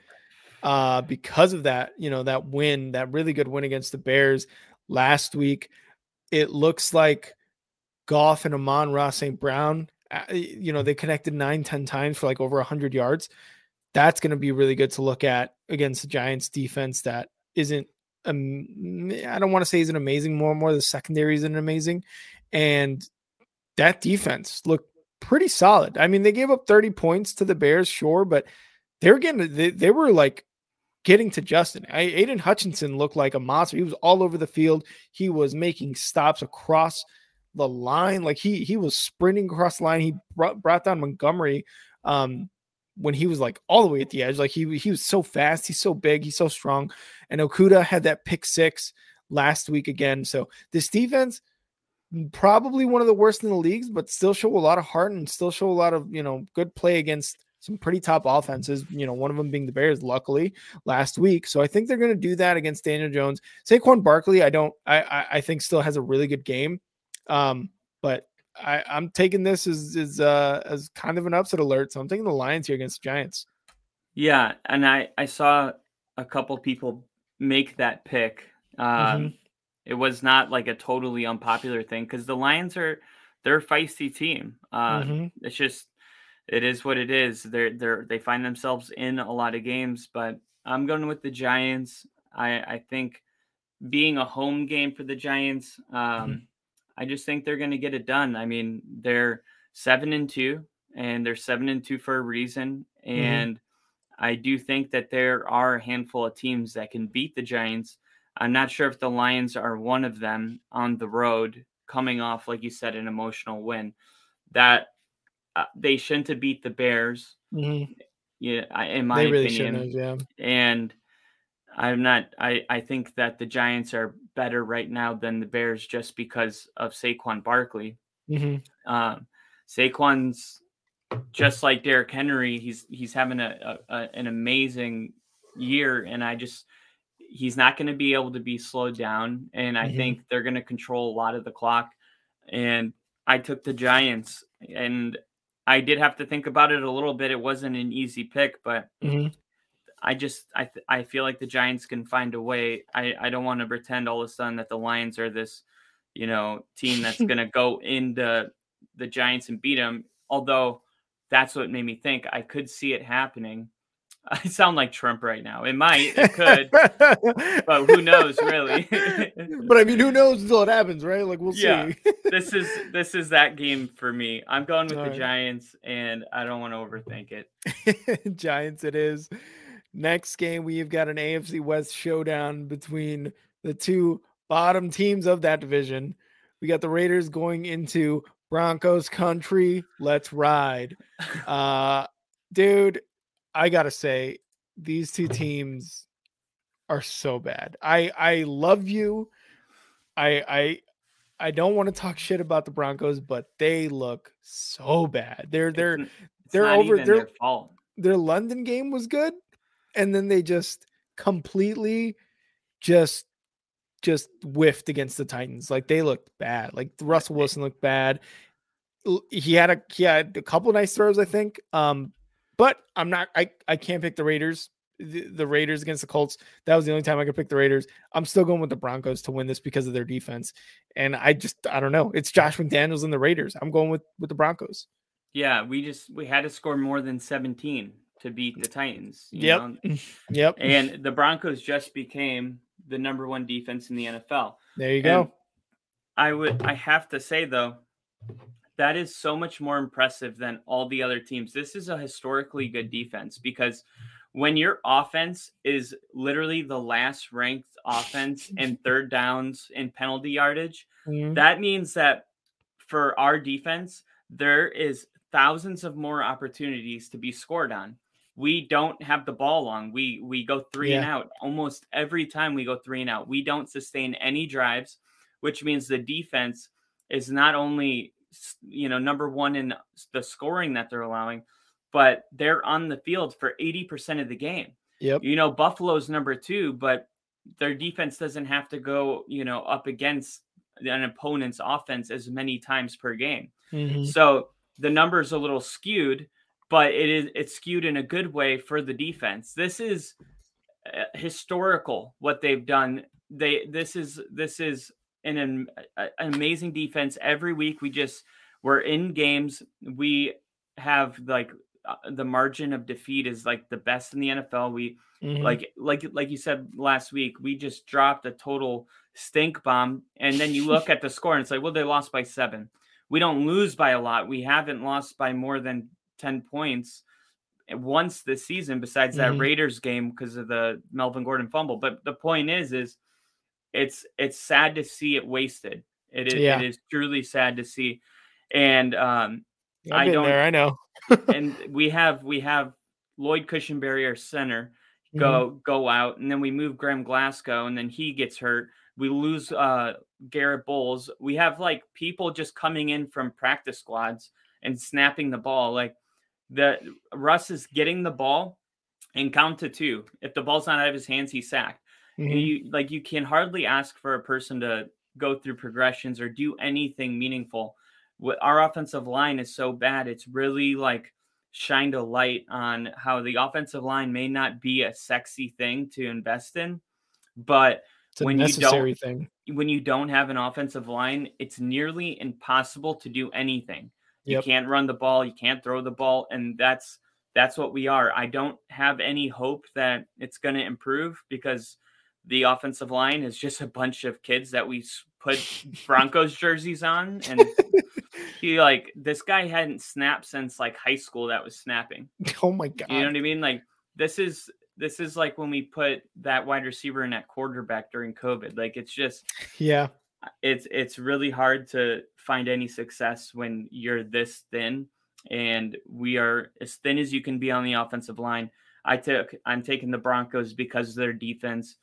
uh, because of that, you know, that win, that really good win against the Bears last week. It looks like Goff and Amon-Ra Saint Brown, you know, they connected nine, ten times for like over one hundred yards. That's going to be really good to look at against the Giants defense that isn't, Um, I don't want to say he's an amazing more and more. The secondary is an amazing, and that defense looked pretty solid. I mean, they gave up thirty points to the Bears, sure, but they were getting they, they were like getting to Justin. I, Aiden Hutchinson looked like a monster. He was all over the field. He was making stops across the line, like he he was sprinting across the line. He brought brought down Montgomery um, when he was like all the way at the edge. Like he, he was so fast. He's so big. He's so strong. And Okuda had that pick six last week again. So this defense, probably one of the worst in the leagues, but still show a lot of heart and still show a lot of, you know, good play against some pretty top offenses. You know, one of them being the Bears, luckily last week. So I think they're going to do that against Daniel Jones. Saquon Barkley, I don't, I, I, I think still has a really good game. Um, but I, I'm taking this as as, uh, as kind of an upset alert. So I'm taking the Lions here against the Giants. Yeah, and I, I saw a couple people make that pick. Um, mm-hmm. It was not like a totally unpopular thing because the Lions are they're a feisty team. Uh, mm-hmm. It's just it is what it is. They're they're they find themselves in a lot of games, but I'm going with the Giants. I I think being a home game for the Giants. Um, mm-hmm. I just think they're going to get it done. I mean, they're seven and two, and they're seven and two for a reason. And mm-hmm. I do think that there are a handful of teams that can beat the Giants. I'm not sure if the Lions are one of them on the road, coming off, like you said, an emotional win. That uh, they shouldn't have beat the Bears, mm-hmm. yeah, in my they really opinion. Shouldn't have, yeah. And I'm not. I, I think that the Giants are better right now than the Bears just because of Saquon Barkley. Mm-hmm. Um, Saquon's just like Derrick Henry. He's he's having a, a, a an amazing year, and I just he's not going to be able to be slowed down. And I mm-hmm. think they're going to control a lot of the clock. And I took the Giants, and I did have to think about it a little bit. It wasn't an easy pick, but. Mm-hmm. I just I th- I feel like the Giants can find a way. I, I don't want to pretend all of a sudden that the Lions are this, you know, team that's going to go into the Giants and beat them. Although that's what made me think I could see it happening. I sound like Trump right now. It might, it could, but who knows, really? But I mean, who knows until it happens, right? Like we'll yeah. see. This is this is that game for me. I'm going with All the right. Giants, and I don't want to overthink it. Giants, it is. Next game, we've got an A F C West showdown between the two bottom teams of that division. We got the Raiders going into Broncos country. Let's ride, uh, dude. I gotta say, these two teams are so bad. I, I love you. I I I don't want to talk shit about the Broncos, but they look so bad. They're they're it's, it's they're over their, their fault. Their London game was good, and then they just completely just just whiffed against the Titans. Like they looked bad. Like Russell Wilson looked bad. He had a he had a couple of nice throws, I think. Um But I'm not, I, I can't pick the Raiders, the, the Raiders against the Colts. That was the only time I could pick the Raiders. I'm still going with the Broncos to win this because of their defense. And I just, I don't know. It's Josh McDaniels and the Raiders. I'm going with, with the Broncos. Yeah. We just, we had to score more than seventeen to beat the Titans. You yep. know? Yep. And the Broncos just became the number one defense in the N F L. There you and go. I would, I have to say though, that is so much more impressive than all the other teams. This is a historically good defense because when your offense is literally the last ranked offense in third downs and penalty yardage, mm-hmm. that means that for our defense, there is thousands of more opportunities to be scored on. We don't have the ball long. We, we go three yeah. and out almost every time we go three and out. We don't sustain any drives, which means the defense is not only you know, number one in the scoring that they're allowing, but they're on the field for eighty percent of the game. Yep. You know, Buffalo's number two, but their defense doesn't have to go, you know, up against an opponent's offense as many times per game. Mm-hmm. So the number's a little skewed, but it is, it's skewed in a good way for the defense. This is historical, what they've done. They, this is, this is, And an, an amazing defense every week. We just we're in games. We have like uh, the margin of defeat is like the best in the N F L. We mm-hmm. like like like you said last week. We just dropped a total stink bomb, and then you look at the score and it's like, well, they lost by seven. We don't lose by a lot. We haven't lost by more than ten points once this season, besides that mm-hmm. Raiders game because of the Melvin Gordon fumble. But the point is, is. It's it's sad to see it wasted. It is yeah. it is truly sad to see, and um, I don't. There, I know. And we have we have Lloyd Cushenberry, our center, go mm-hmm. go out, and then we move Graham Glasgow, and then he gets hurt. We lose uh, Garrett Bowles. We have like people just coming in from practice squads and snapping the ball. Like the Russ is getting the ball and count to two. If the ball's not out of his hands, he's sacked. Mm-hmm. And you like you can hardly ask for a person to go through progressions or do anything meaningful. What our offensive line is so bad, it's really like shined a light on how the offensive line may not be a sexy thing to invest in, but it's when you don't thing. when you don't have an offensive line, it's nearly impossible to do anything. Yep. You can't run the ball, you can't throw the ball, and that's that's what we are. I don't have any hope that it's going to improve because the offensive line is just a bunch of kids that we put Broncos jerseys on. And he like, this guy hadn't snapped since like high school that was snapping. Oh my God. You know what I mean? Like this is, this is like when we put that wide receiver in at quarterback during COVID. Like it's just, yeah, it's, it's really hard to find any success when you're this thin, and we are as thin as you can be on the offensive line. I took, I'm taking the Broncos because of their defense.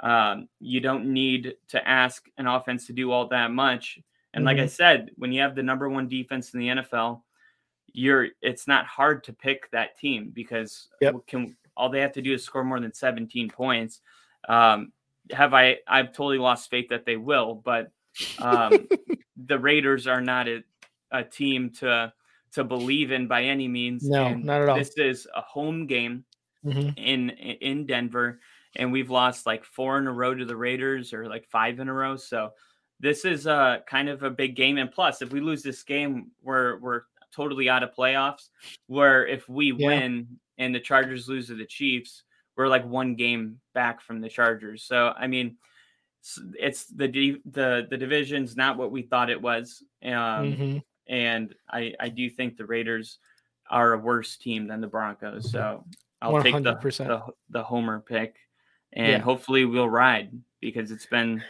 Um, you don't need to ask an offense to do all that much. And mm-hmm. like I said, when you have the number one defense in the N F L, you're, it's not hard to pick that team because yep. can, all they have to do is score more than seventeen points. Um, have I, I've totally lost faith that they will, but, um, the Raiders are not a, a team to, to believe in by any means. No, and not at all. This is a home game. mm-hmm. in in Denver, and we've lost like four in a row to the Raiders, or like five in a row. So this is a kind of a big game. And plus, if we lose this game, we're we're totally out of playoffs. Where if we yeah. win and the Chargers lose to the Chiefs, we're like one game back from the Chargers. So I mean, it's, it's the the the division's not what we thought it was. Um, mm-hmm. And I, I do think the Raiders are a worse team than the Broncos. So I'll one hundred percent take the, the the homer pick, and yeah. hopefully we'll ride, because it's been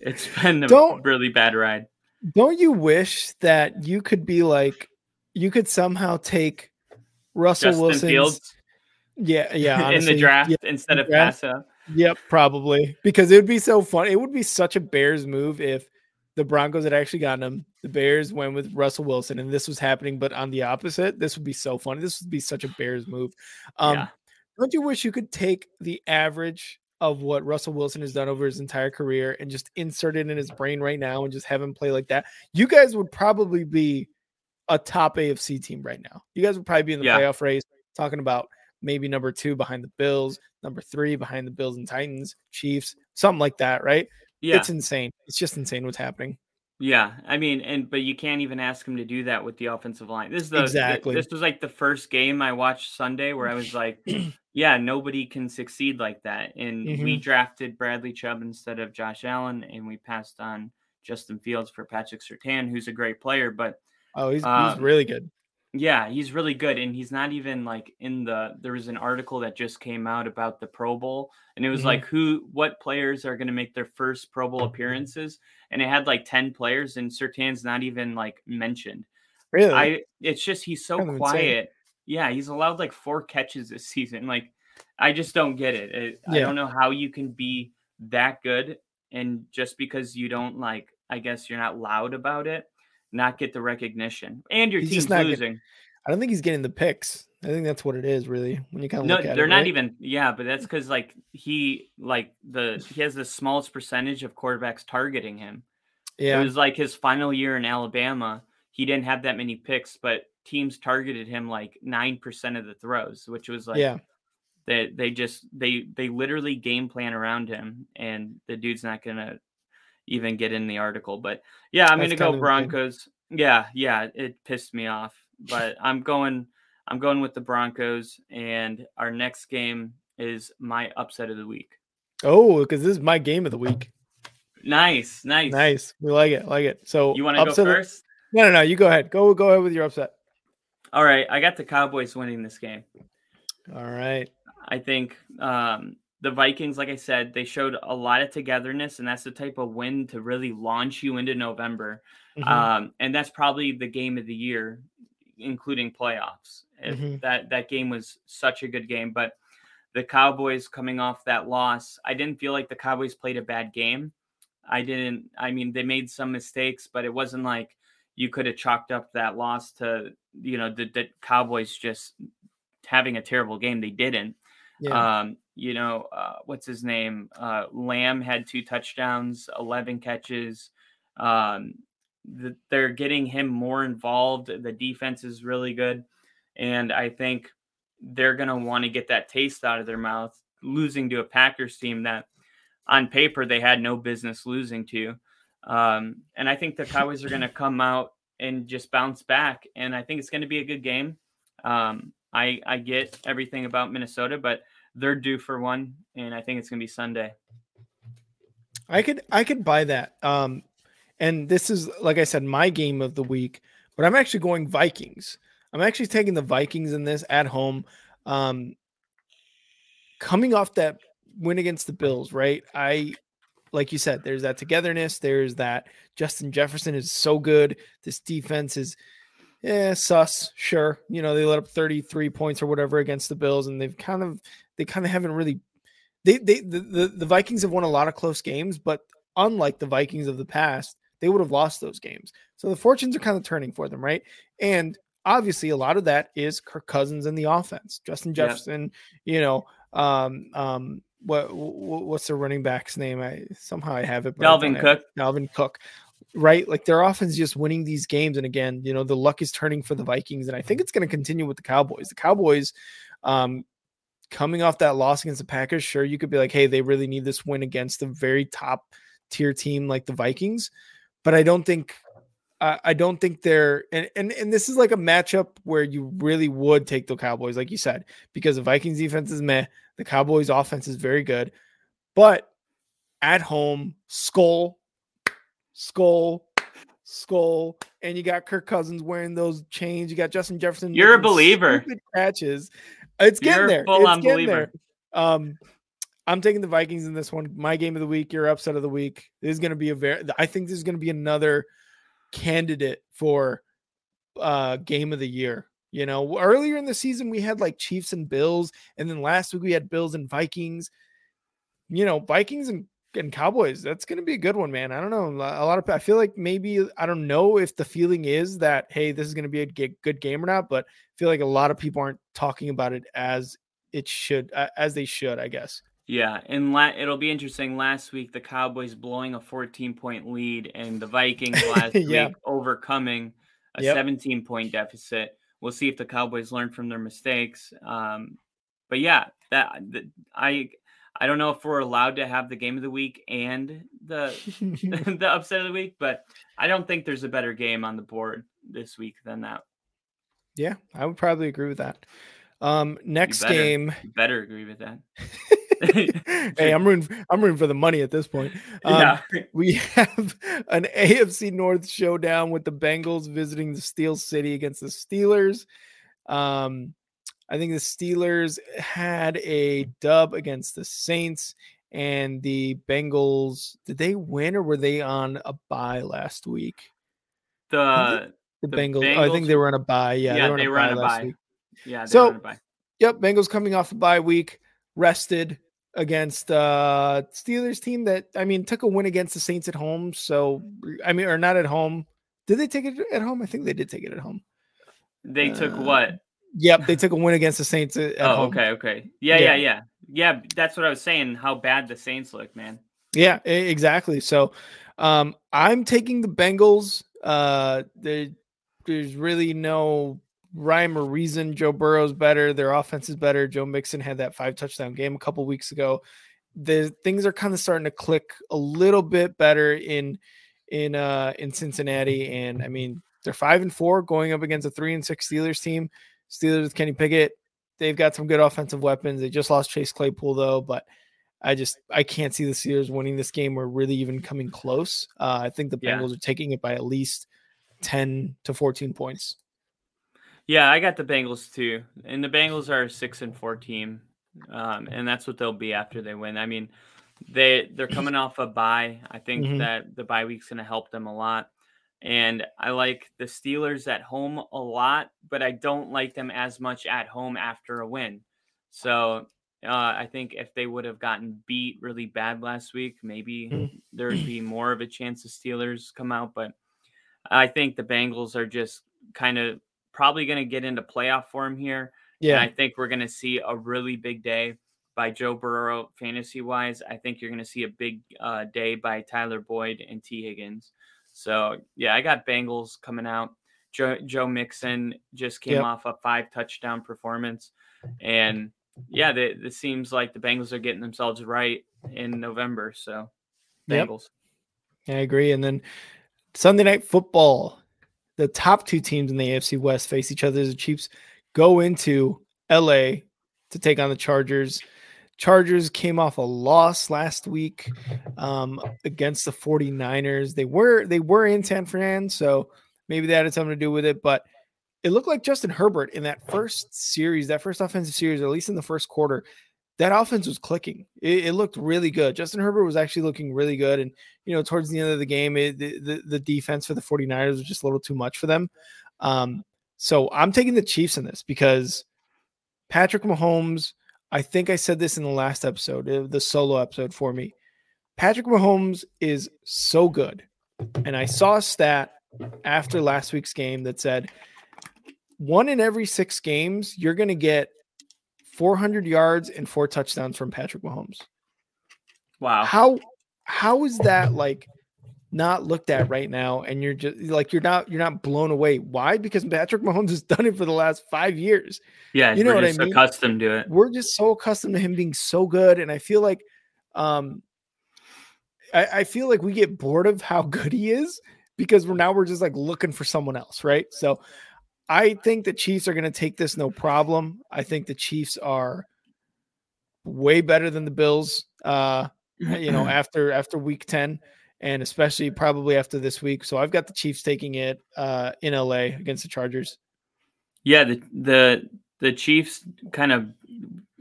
it's been a don't, really bad ride. Don't you wish that you could be like, you could somehow take Russell Wilson? Yeah, yeah. Honestly. In the draft yeah, instead of pass up. Yep, probably. Because it would be so fun. It would be such a Bears move if the Broncos had actually gotten him. The Bears went with Russell Wilson, and this was happening, but on the opposite. This would be so funny. This would be such a Bears move. Um, yeah. Don't you wish you could take the average of what Russell Wilson has done over his entire career and just insert it in his brain right now and just have him play like that? You guys would probably be a top A F C team right now. You guys would probably be in the yeah. playoff race, talking about maybe number two behind the Bills, number three behind the Bills and Titans, Chiefs, something like that, right? Yeah. It's insane. It's just insane what's happening. Yeah, I mean, and but you can't even ask him to do that with the offensive line. This is the, exactly. This was like the first game I watched Sunday where I was like, yeah, nobody can succeed like that. And mm-hmm. we drafted Bradley Chubb instead of Josh Allen, and we passed on Justin Fields for Patrick Surtain, who's a great player. But oh, he's, um, he's really good. Yeah, he's really good, and he's not even like in the. There was an article that just came out about the Pro Bowl, and it was mm-hmm. like who, what players are going to make their first Pro Bowl appearances, and it had like ten players, and Surtain's not even like mentioned. Really, I. It's just he's so I'm quiet. Insane. Yeah, he's allowed like four catches this season. Like, I just don't get it. it yeah. I don't know how you can be that good, and just because you don't like, I guess you're not loud about it, not get the recognition, and your he's team's losing. Getting, I don't think he's getting the picks. I think that's what it is, really. When you kind of no, look at they're it, not right? even. Yeah, but that's because like he like the he has the smallest percentage of quarterbacks targeting him. Yeah, it was like his final year in Alabama. He didn't have that many picks, but teams targeted him like nine percent of the throws, which was like yeah. They they just they they literally game plan around him, and the dude's not gonna even get in the article. But yeah, I'm That's gonna go Broncos. Weird. Yeah, yeah, it pissed me off, but I'm going. I'm going with the Broncos, and our next game is my upset of the week. Oh, because this is my game of the week. Nice, nice, nice. We like it, like it. So you want to go first? No, no, no. You go ahead. Go, go ahead with your upset. All right, I got the Cowboys winning this game. All right, I think. Um, The Vikings, like I said, they showed a lot of togetherness, and that's the type of win to really launch you into November. Mm-hmm. Um, and that's probably the game of the year, including playoffs. Mm-hmm. That that game was such a good game. But the Cowboys coming off that loss, I didn't feel like the Cowboys played a bad game. I didn't. I mean, they made some mistakes, but it wasn't like you could have chalked up that loss to, you know, the, the Cowboys just having a terrible game. They didn't. Yeah. Um, you know, uh, what's his name? Uh, Lamb had two touchdowns, eleven catches. Um, the, they're getting him more involved. The defense is really good. And I think they're going to want to get that taste out of their mouth, losing to a Packers team that on paper they had no business losing to. Um, and I think the Cowboys are going to come out and just bounce back. And I think it's going to be a good game. Um, I, I get everything about Minnesota, but they're due for one, and I think it's going to be Sunday. I could I could buy that. Um, and this is, like I said, my game of the week, but I'm actually going Vikings. I'm actually taking the Vikings in this at home. Um, coming off that win against the Bills, right? I, like you said, there's that togetherness. There's that Justin Jefferson is so good. This defense is – yeah, sus, sure. You know, they let up thirty-three points or whatever against the Bills, and they've kind of they kind of haven't really they they the, the, the Vikings have won a lot of close games, but unlike the Vikings of the past, they would have lost those games. So the fortunes are kind of turning for them, right? And obviously a lot of that is Kirk Cousins and the offense. Justin Jefferson, yeah. you know, um um what, what what's the running back's name? I somehow I have it, but Dalvin Cook. Dalvin Cook. Right, like their offense just winning these games, and again, you know, the luck is turning for the Vikings, and I think it's going to continue with the Cowboys. The Cowboys um, coming off that loss against the Packers, sure, you could be like, hey, they really need this win against the very top tier team like the Vikings. But I don't think uh, I don't think they're and, – and, and this is like a matchup where you really would take the Cowboys, like you said, because the Vikings defense is meh. The Cowboys offense is very good. But at home, skull, skull, skull, and you got Kirk Cousins wearing those chains. You got Justin Jefferson. You're a believer. Catches. It's getting there. Full on believer. Um, I'm taking the Vikings in this one. My game of the week, your upset of the week. This is going to be a very, I think this is going to be another candidate for uh, game of the year. You know, earlier in the season, we had like Chiefs and Bills. And then last week we had Bills and Vikings, you know, Vikings and, and Cowboys. That's going to be a good one, man. I don't know. A lot of, I feel like maybe, I don't know if the feeling is that, hey, this is going to be a good game or not, but I feel like a lot of people aren't talking about it as it should, uh, as they should, I guess. Yeah. And la- it'll be interesting. Last week, the Cowboys blowing a fourteen point lead and the Vikings last yeah. week overcoming a yep. seventeen point deficit. We'll see if the Cowboys learn from their mistakes. Um, but yeah, that the, I I don't know if we're allowed to have the game of the week and the the upset of the week, but I don't think there's a better game on the board this week than that. Yeah, I would probably agree with that. Um, next you better, game, you better agree with that. Hey, I'm rooting for, I'm rooting for the money at this point. Um, yeah. We have an A F C North showdown with the Bengals visiting the Steel City against the Steelers. Um, I think the Steelers had a dub against the Saints, and the Bengals, did they win or were they on a bye last week? The the, the Bengals, Bengals oh, I think they were on a bye. Yeah, yeah, they were on a bye. Last week. Yeah, they so, were on a bye. Yep, Bengals coming off a bye week, rested against uh Steelers team that, I mean, took a win against the Saints at home. So, I mean, or not at home. Did they take it at home? I think they did take it at home. They uh, took what? Yep, they took a win against the Saints at oh, home. okay, okay. Yeah, yeah, yeah, yeah. Yeah, that's what I was saying, how bad the Saints look, man. Yeah, exactly. So, um, I'm taking the Bengals. Uh, they, there's really no rhyme or reason. Joe Burrow's better. Their offense is better. Joe Mixon had that five touchdown game a couple weeks ago. The things are kind of starting to click a little bit better in in uh in Cincinnati. And I mean, they're five and four going up against a three and six Steelers team. Steelers with Kenny Pickett. They've got some good offensive weapons. They just lost Chase Claypool though, but I just I can't see the Steelers winning this game or really even coming close. Uh, I think the Bengals yeah. are taking it by at least ten to fourteen points. Yeah, I got the Bengals too, and the Bengals are a six and four team, um, and that's what they'll be after they win. I mean, they they're coming off a bye. I think mm-hmm. that the bye week's going to help them a lot, and I like the Steelers at home a lot, but I don't like them as much at home after a win. So uh, I think if they would have gotten beat really bad last week, maybe mm-hmm. there would be more of a chance the Steelers come out. But I think the Bengals are just kind of probably going to get into playoff form here. Yeah. And I think we're going to see a really big day by Joe Burrow fantasy wise. I think you're going to see a big uh, day by Tyler Boyd and T Higgins. So yeah, I got Bengals coming out. Joe, Joe Mixon just came yep. off a five touchdown performance, and yeah, it seems like the Bengals are getting themselves right in November. So Bengals. Yep. I agree. And then Sunday Night Football, the top two teams in the A F C West face each other as the Chiefs go into L A to take on the Chargers. Chargers came off a loss last week um, against the forty-niners. They were they were in San Fran, so maybe that had something to do with it. But it looked like Justin Herbert in that first series, that first offensive series, or at least in the first quarter, that offense was clicking. It, it looked really good. Justin Herbert was actually looking really good. And, you know, towards the end of the game, it, the, the, the defense for the forty-niners was just a little too much for them. Um, so I'm taking the Chiefs in this because Patrick Mahomes, I think I said this in the last episode, the solo episode for me, Patrick Mahomes is so good. And I saw a stat after last week's game that said one in every six games, you're going to get four hundred yards and four touchdowns from Patrick Mahomes. Wow. How, how is that like not looked at right now. And you're just like, you're not, you're not blown away. Why? Because Patrick Mahomes has done it for the last five years. Yeah. You know what I mean? We're just accustomed to it. We're just so accustomed to him being so good. And I feel like, um, I, I feel like we get bored of how good he is because we're now, we're just like looking for someone else. Right. So I think the Chiefs are going to take this. No problem. I think the Chiefs are way better than the Bills. Uh, you know, after, after week ten, and especially probably after this week. So I've got the Chiefs taking it uh, in L A against the Chargers. Yeah, the the the Chiefs kind of,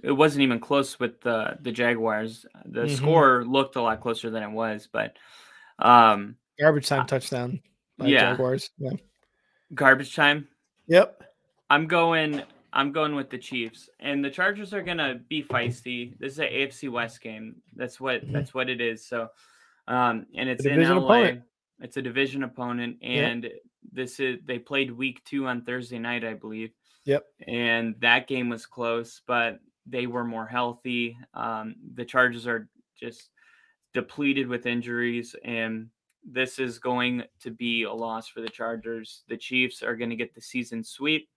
it wasn't even close with the, the Jaguars. The mm-hmm. score looked a lot closer than it was, but um, garbage time touchdown by yeah. Jaguars. Yeah. Garbage time. Yep. I'm going I'm going with the Chiefs, and the Chargers are going to be feisty. This is an A F C West game. That's what mm-hmm. that's what it is. So Um, and it's in L A. Opponent. It's a division opponent, and yep. this is they played week two on Thursday night, I believe. Yep. And that game was close, but they were more healthy. Um, the Chargers are just depleted with injuries, and this is going to be a loss for the Chargers. The Chiefs are going to get the season sweep,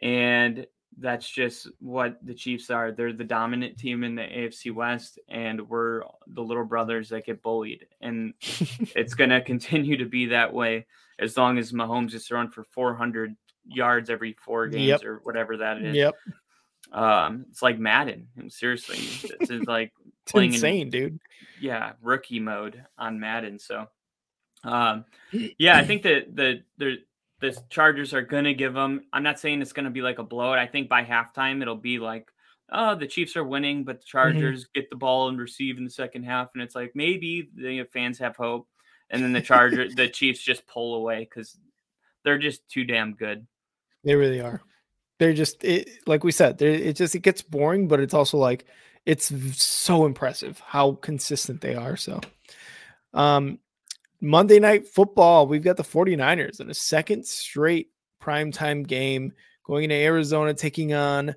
and that's just what the Chiefs are. They're the dominant team in the A F C West, and we're the little brothers that get bullied. And it's going to continue to be that way as long as Mahomes is throwing for four hundred yards every four games yep. or whatever that is. Yep. Um, it's like Madden. Seriously. This is like playing it's insane, in, dude. Yeah, rookie mode on Madden. So, um, yeah, I think that the the – the Chargers are going to give them. I'm not saying it's going to be like a blowout. I think by halftime, it'll be like, oh, the Chiefs are winning, but the Chargers mm-hmm. get the ball and receive in the second half. And it's like, maybe the fans have hope. And then the Chargers, the Chiefs just pull away because they're just too damn good. They really are. They're just, it, like we said, it just, it gets boring, but it's also like, it's so impressive how consistent they are. So, um, Monday Night Football, we've got the 49ers in a second straight primetime game going into Arizona, taking on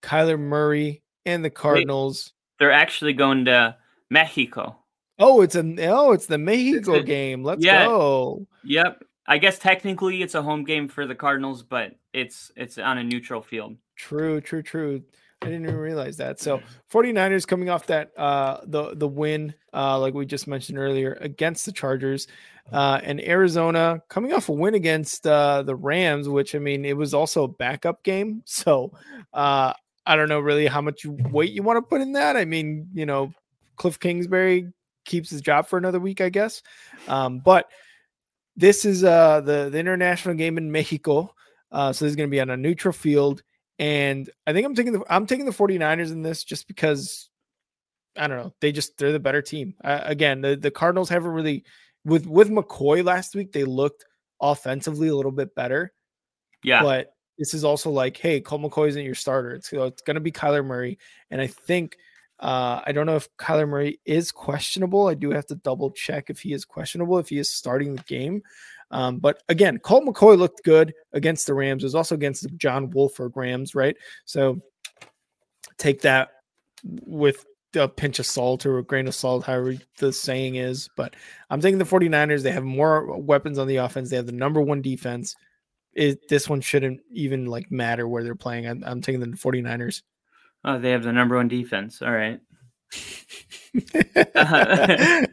Kyler Murray and the Cardinals. Wait, they're actually going to Mexico. Oh, it's a oh, it's the Mexico it's a, game. Let's yeah, go. Yep. I guess technically it's a home game for the Cardinals, but it's it's on a neutral field. True, true, true. I didn't even realize that. So 49ers coming off that uh, the the win, uh, like we just mentioned earlier, against the Chargers, uh, and Arizona coming off a win against uh, the Rams, which, I mean, it was also a backup game. So uh, I don't know really how much weight you want to put in that. I mean, you know, Cliff Kingsbury keeps his job for another week, I guess. Um, but this is uh, the, the international game in Mexico. Uh, so this is going to be on a neutral field. And I think I'm taking the I'm taking the 49ers in this just because, I don't know, they just they're the better team. Uh, again, the, the Cardinals haven't really with with McCoy last week, they looked offensively a little bit better. Yeah. But this is also like, hey, Colt McCoy isn't your starter. It's, it's going to be Kyler Murray. And I think uh, I don't know if Kyler Murray is questionable. I do have to double check if he is questionable, if he is starting the game. Um, but again, Colt McCoy looked good against the Rams. It was also against the John Wolford Rams, right? So take that with a pinch of salt or a grain of salt, however the saying is. But I'm thinking the 49ers, they have more weapons on the offense. They have the number one defense. It, this one shouldn't even like matter where they're playing. I'm, I'm taking the 49ers. Oh, they have the number one defense. All right. uh-huh.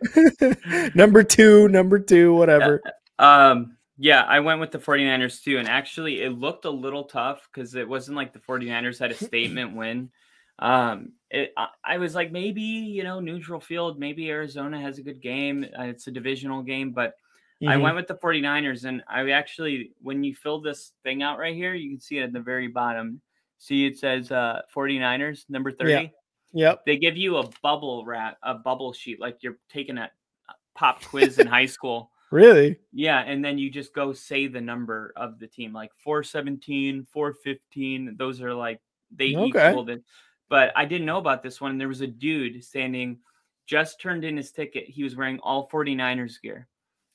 number two, number two, whatever. Yeah. Um, yeah, I went with the 49ers too. And actually it looked a little tough because it wasn't like the 49ers had a statement win. Um, it, I, I was like, maybe, you know, neutral field, maybe Arizona has a good game. Uh, it's a divisional game, but mm-hmm. I went with the 49ers, and I actually, when you fill this thing out right here, you can see it at the very bottom. See, it says, uh, 49ers number thirty. Yeah. Yep. They give you a bubble wrap, a bubble sheet. Like you're taking a pop quiz in high school. Really? Yeah, and then you just go say the number of the team, like four seventeen, four fifteen. Those are like, they okay. equaled it. But I didn't know about this one. There was a dude standing, just turned in his ticket. He was wearing all 49ers gear.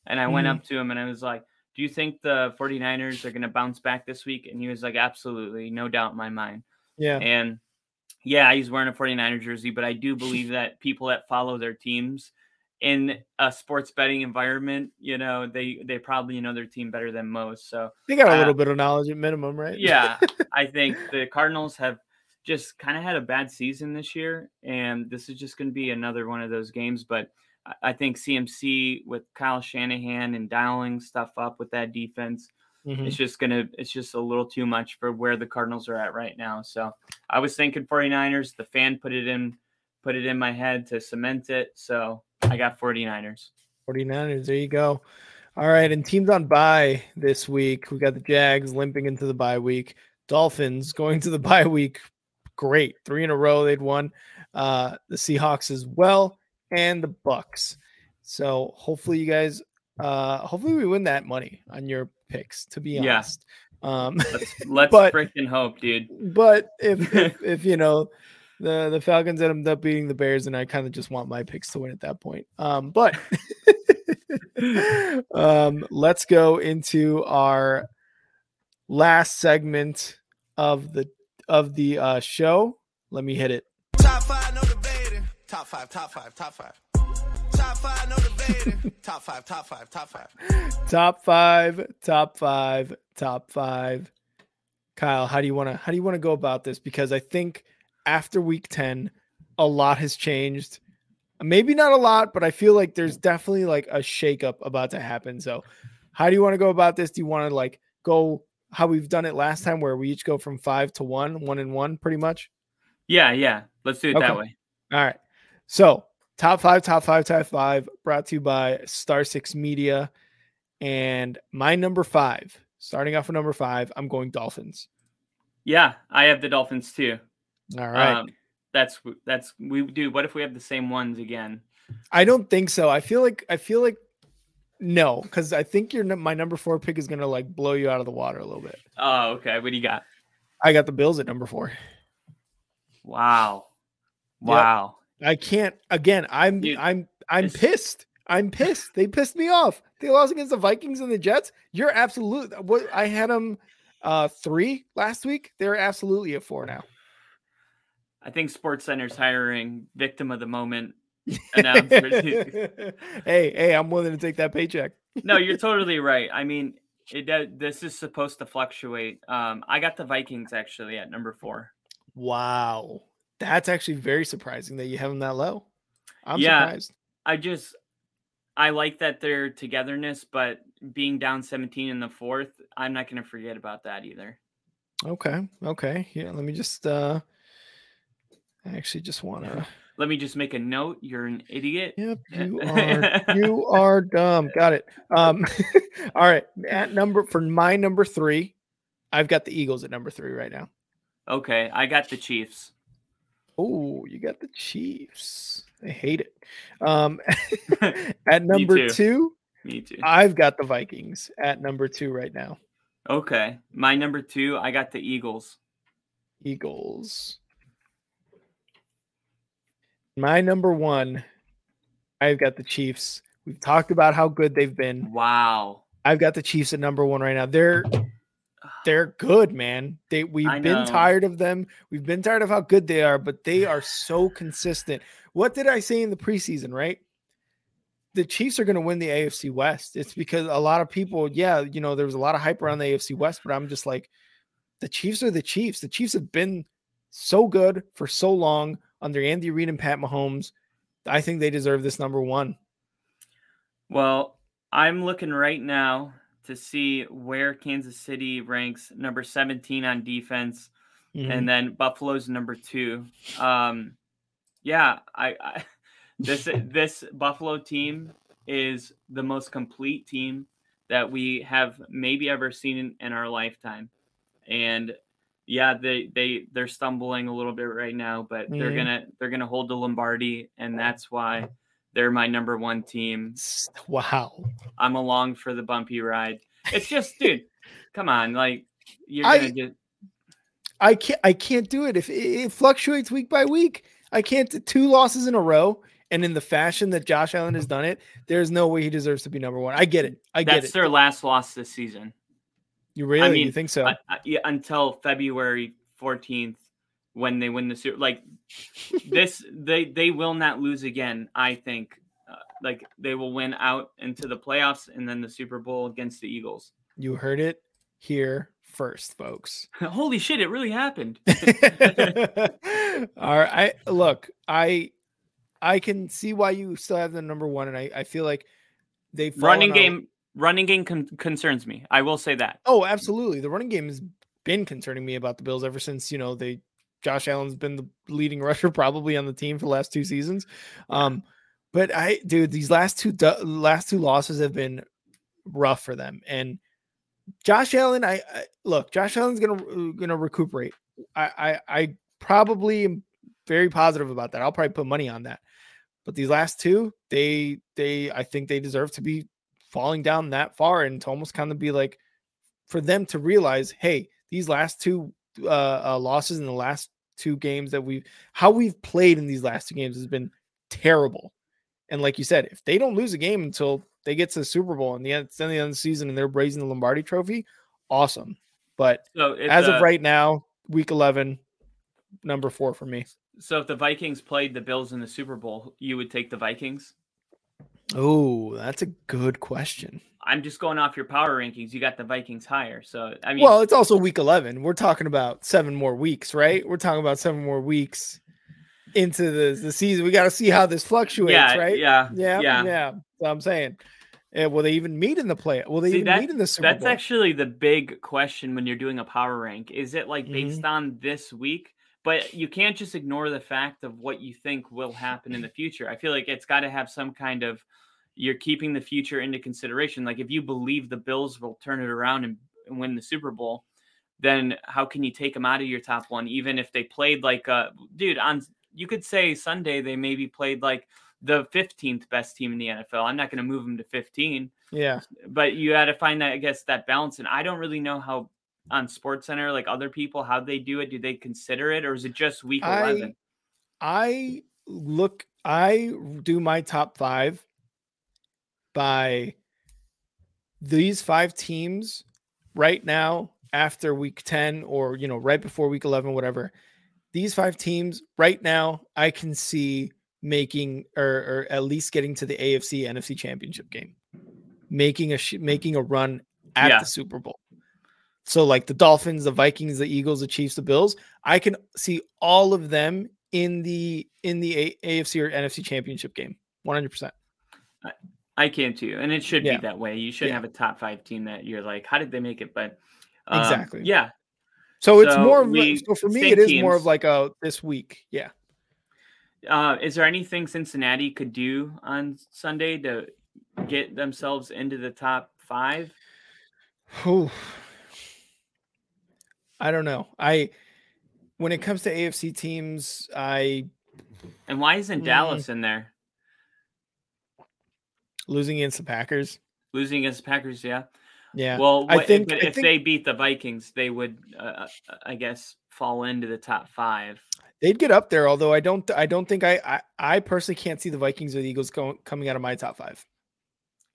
And I mm. went up to him and I was like, do you think the 49ers are going to bounce back this week? And he was like, absolutely, no doubt in my mind. Yeah. And yeah, he's wearing a 49er jersey, but I do believe that people that follow their teams in a sports betting environment, you know, they, they probably know their team better than most. So they got a uh, little bit of knowledge at minimum, right? Yeah. I think the Cardinals have just kind of had a bad season this year, and this is just going to be another one of those games. But I think C M C with Kyle Shanahan and dialing stuff up with that defense, mm-hmm. it's just going to, it's just a little too much for where the Cardinals are at right now. So I was thinking forty-niners, the fan put it in, put it in my head to cement it. So I got forty-niners. forty-niners, there you go. All right, and teams on bye this week. We got the Jags limping into the bye week. Dolphins going to the bye week. Great. Three in a row they'd won. Uh, the Seahawks as well, and the Bucks. So hopefully you guys, uh, hopefully we win that money on your picks, to be honest. Yeah. Um, let's let's but, freaking hope, dude. But if, if, if you know, The the Falcons ended up beating the Bears, and I kind of just want my picks to win at that point. Um, but um, let's go into our last segment of the of the uh, show. Let me hit it. Top five, no debating. Top five, top five, top five. Top five, no debating. Top five, top five, top five. Top five, top five, top five. Kyle, how do you want to how do you want to go about this? Because I think after week ten, a lot has changed. Maybe not a lot, but I feel like there's definitely like a shakeup about to happen. So how do you want to go about this? Do you want to like go how we've done it last time, where we each go from five to one, one and one pretty much? Yeah. Yeah. Let's do it okay. that way. All right. So top five, top five, top five brought to you by Star Six Media, and my number five, starting off with number five, I'm going Dolphins. Yeah. I have the Dolphins too. All right. Um, that's, that's, we do. What if we have the same ones again? I don't think so. I feel like, I feel like no, because I think your, my number four pick is going to like blow you out of the water a little bit. Oh, okay. What do you got? I got the Bills at number four. Wow. Wow. Yep. I can't, again, I'm, Dude, I'm, I'm this... pissed. I'm pissed. They pissed me off. They lost against the Vikings and the Jets. You're absolutely, what I had them uh, three last week. They're absolutely at four now. I think Sports Center's hiring victim of the moment announcers. hey, hey, I'm willing to take that paycheck. No, you're totally right. I mean, it does, this is supposed to fluctuate. Um, I got the Vikings actually at number four. Wow. That's actually very surprising that you have them that low. I'm yeah, surprised. I just, I like that their togetherness, but being down seventeen in the fourth, I'm not going to forget about that either. Okay. Okay. Yeah. Let me just, uh, I actually just want to. Let me just make a note. You're an idiot. Yep, you are. You are dumb. Got it. Um, all right. At number for my number three, I've got the Eagles at number three right now. Okay, I got the Chiefs. Oh, you got the Chiefs. I hate it. Um, at number Me too. two, Me too. I've got the Vikings at number two right now. Okay, my number two, I got the Eagles. Eagles. My number one, I've got the Chiefs. We've talked about how good they've been. Wow. I've got the Chiefs at number one right now. They're they're good, man. They we've I been know. tired of them. We've been tired of how good they are, but they are so consistent. What did I say in the preseason, right? The Chiefs are going to win the A F C West. It's because a lot of people, yeah, you know, there was a lot of hype around the A F C West, but I'm just like, the Chiefs are the Chiefs. The Chiefs have been so good for so long. Under Andy Reid and Pat Mahomes, I think they deserve this number one. Well, I'm looking right now to see where Kansas City ranks number seventeen on defense, mm-hmm. and then Buffalo's number two. Um, yeah, I, I this this Buffalo team is the most complete team that we have maybe ever seen in, in our lifetime, and. Yeah, they they they're stumbling a little bit right now, but they're mm. gonna they're gonna hold the Lombardi, and that's why they're my number one team. Wow, I'm along for the bumpy ride. It's just, dude, come on, like you're gonna I, just. I can't I can't do it if it, it fluctuates week by week. I can't do two losses in a row, and in the fashion that Josh Allen has done it, there's no way he deserves to be number one. I get it. I get that's it. That's their last loss this season. You really I mean, you think so? I, I, yeah, until February fourteenth, when they win the Super. Like this, they they will not lose again. I think uh, like they will win out into the playoffs and then the Super Bowl against the Eagles. You heard it here first, folks. Holy shit, it really happened. All right. I, look, I I can see why you still have the number one, and I, I feel like they've running out. game running game con- concerns me. I will say that. Oh, absolutely. The running game has been concerning me about the Bills ever since, you know, they Josh Allen's been the leading rusher probably on the team for the last two seasons. Um, but I, dude, these last two last two losses have been rough for them. And Josh Allen, I, I look, Josh Allen's gonna gonna recuperate. I, I I probably am very positive about that. I'll probably put money on that. But these last two, they they I think they deserve to be falling down that far, and to almost kind of be like, for them to realize, hey, these last two uh, uh losses in the last two games that we've how we've played in these last two games has been terrible. And like you said, if they don't lose a game until they get to the Super Bowl and the end, it's the end of the season, and they're raising the Lombardi Trophy, awesome. But so as uh, of right now, week eleven, number four for me. So if the Vikings played the Bills in the Super Bowl, you would take the Vikings? Oh, that's a good question. I'm just going off your power rankings. You got the Vikings higher. So, I mean, well, it's also week eleven. We're talking about seven more weeks, right? We're talking about seven more weeks into the, the season. We got to see how this fluctuates, yeah, right? Yeah. Yeah. Yeah. Yeah. So I'm saying, yeah, will they even meet in the play? Will they see, even that, meet in the Super that's Bowl? That's actually the big question when you're doing a power rank. Is it like based mm-hmm. on this week? But you can't just ignore the fact of what you think will happen in the future. I feel like it's got to have some kind of, you're keeping the future into consideration. Like if you believe the Bills will turn it around and, and win the Super Bowl, then how can you take them out of your top one? Even if they played like a uh, dude on, you could say Sunday, they maybe played like the fifteenth best team in the N F L. I'm not going to move them to fifteen. Yeah. But you had to find that, I guess, that balance. And I don't really know how on SportsCenter, like other people, how they do it. Do they consider it, or is it just week I, eleven? I look, I do my top five by these five teams right now after week ten, or, you know, right before week eleven, whatever. These five teams right now, I can see making, or, or at least getting to the A F C N F C championship game, making a, making a run at yeah. the Super Bowl. So like the Dolphins, the Vikings, the Eagles, the Chiefs, the Bills, I can see all of them in the, in the A F C or N F C championship game. one hundred percent. I can too. And it should yeah. be that way. You should yeah. have a top five team that you're like, how did they make it? But um, exactly. Yeah. So, so it's more of we, so for me, it is teams. more of like a this week. Yeah. Uh, is there anything Cincinnati could do on Sunday to get themselves into the top five? Oh, I don't know. I when it comes to A F C teams, I and why isn't Dallas mm, in there? Losing against the Packers. Losing against the Packers, yeah. Yeah. Well, what, I think if, I if think, they beat the Vikings, they would, uh, I guess, fall into the top five. They'd get up there, although I don't. I don't think I. I, I personally can't see the Vikings or the Eagles going, coming out of my top five.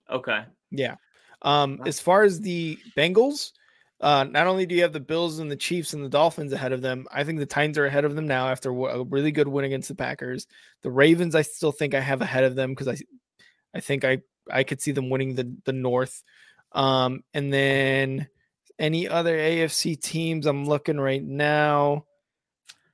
Okay. Yeah. Um. Wow. As far as the Bengals, uh, not only do you have the Bills and the Chiefs and the Dolphins ahead of them, I think the Titans are ahead of them now after a really good win against the Packers. The Ravens, I still think I have ahead of them because I, I think I I could see them winning the the North. Um, and then any other A F C teams I'm looking right now.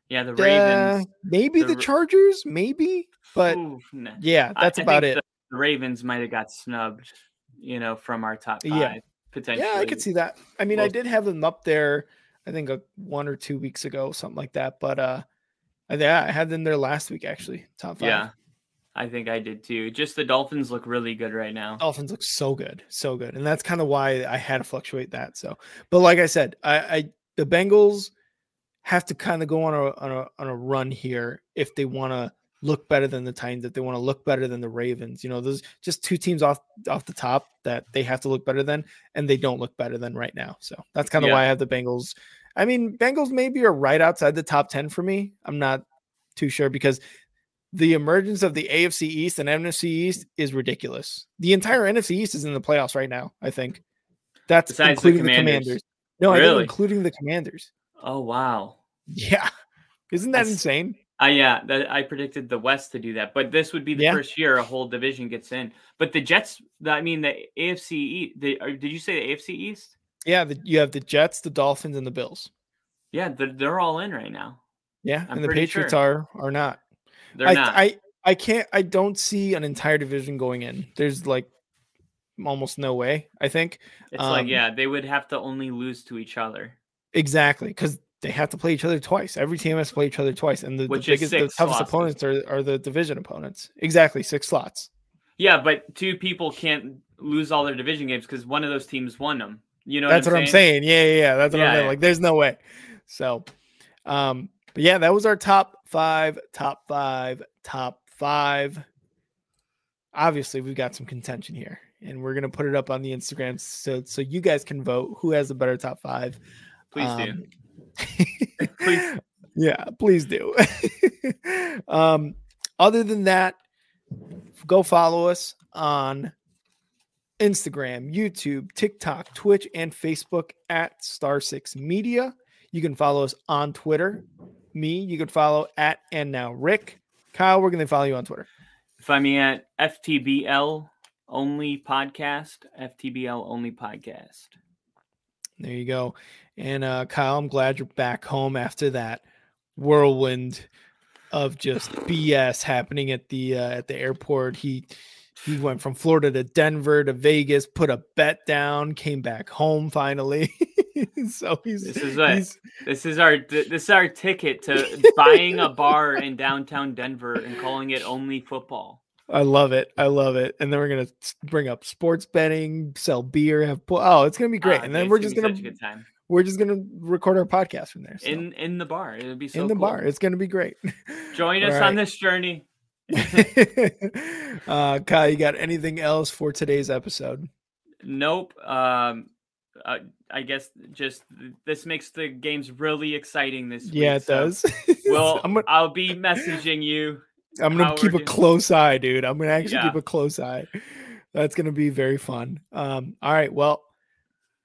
Yeah. The Ravens, uh, maybe the, the Chargers, maybe, but Ooh, nah. yeah, that's I, about I it. The Ravens might've got snubbed, you know, from our top five, yeah. potentially. Yeah. I could see that. I mean, well, I did have them up there, I think a, one or two weeks ago, something like that. But, uh, I, I had them there last week, actually. Top five. Yeah. I think I did too. Just the Dolphins look really good right now. Dolphins look so good, so good, and that's kind of why I had to fluctuate that. So, but like I said, I, I the Bengals have to kind of go on a on a on a run here if they want to look better than the Titans, if they want to look better than the Ravens. You know, there's just two teams off off the top that they have to look better than, and they don't look better than right now. So that's kind of yeah. why I have the Bengals. I mean, Bengals maybe are right outside the top ten for me. I'm not too sure because the emergence of the A F C East and N F C East is ridiculous. The entire N F C East is in the playoffs right now, I think. That's Besides including the Commanders. The Commanders. No, really? I think including the Commanders. Oh, wow. Yeah. Isn't that That's, insane? I, yeah, that, I predicted the West to do that, but this would be the yeah. first year a whole division gets in. But the Jets, the, I mean, the A F C, the, did you say the A F C East? Yeah, the, you have the Jets, the Dolphins, and the Bills. Yeah, the, they're all in right now. Yeah, I'm and the Patriots sure. are are not. They're I, not. I, I can't. I don't see an entire division going in. There's like almost no way. I think it's um, like yeah, they would have to only lose to each other. Exactly, because they have to play each other twice. Every team has to play each other twice, and the, the biggest, the toughest slots. opponents are, are the division opponents. Exactly, six slots. Yeah, but two people can't lose all their division games because one of those teams won them. You know, that's what I'm, what saying? I'm saying. Yeah, yeah, yeah. That's what yeah, I'm saying. Yeah. Like, there's no way. So, um, but yeah, that was our top five, top five, top five. Obviously, we've got some contention here, and we're gonna put it up on the Instagram so so you guys can vote who has the better top five. Please um, do. please. Yeah, please do. um, other than that, go follow us on Instagram, YouTube, TikTok, Twitch, and Facebook at Star six Media. You can follow us on Twitter. Me, you can follow at and now Rick. Kyle, we're going to follow you on Twitter. Find me at F T B L Only Podcast. F T B L Only Podcast. There you go. And uh, Kyle, I'm glad you're back home after that whirlwind of just B S happening at the uh, at the airport. He. He went from Florida to Denver to Vegas, put a bet down, came back home finally. so he's this is a, he's, this is our this is our ticket to buying a bar in downtown Denver and calling it Only Football. I love it. I love it. And then we're gonna bring up sports betting, sell beer, have po- oh, it's gonna be great. Uh, and then we're just gonna we're just gonna record our podcast from there. So. In in the bar, it'll be so in the cool. bar. It's gonna be great. Join us right. on this journey. uh Kyle, you got anything else for today's episode? Nope. um uh, I guess just this makes the games really exciting this week. Yeah, it so does. Well, I'm gonna, I'll be messaging you. I'm gonna keep a doing. close eye, dude. I'm gonna actually yeah. keep a close eye. That's gonna be very fun. Um all right, well,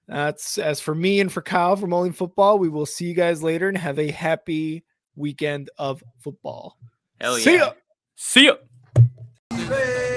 that's as for me and for Kyle from Only Football. We will see you guys later and have a happy weekend of football. Hell yeah. See ya. See ya.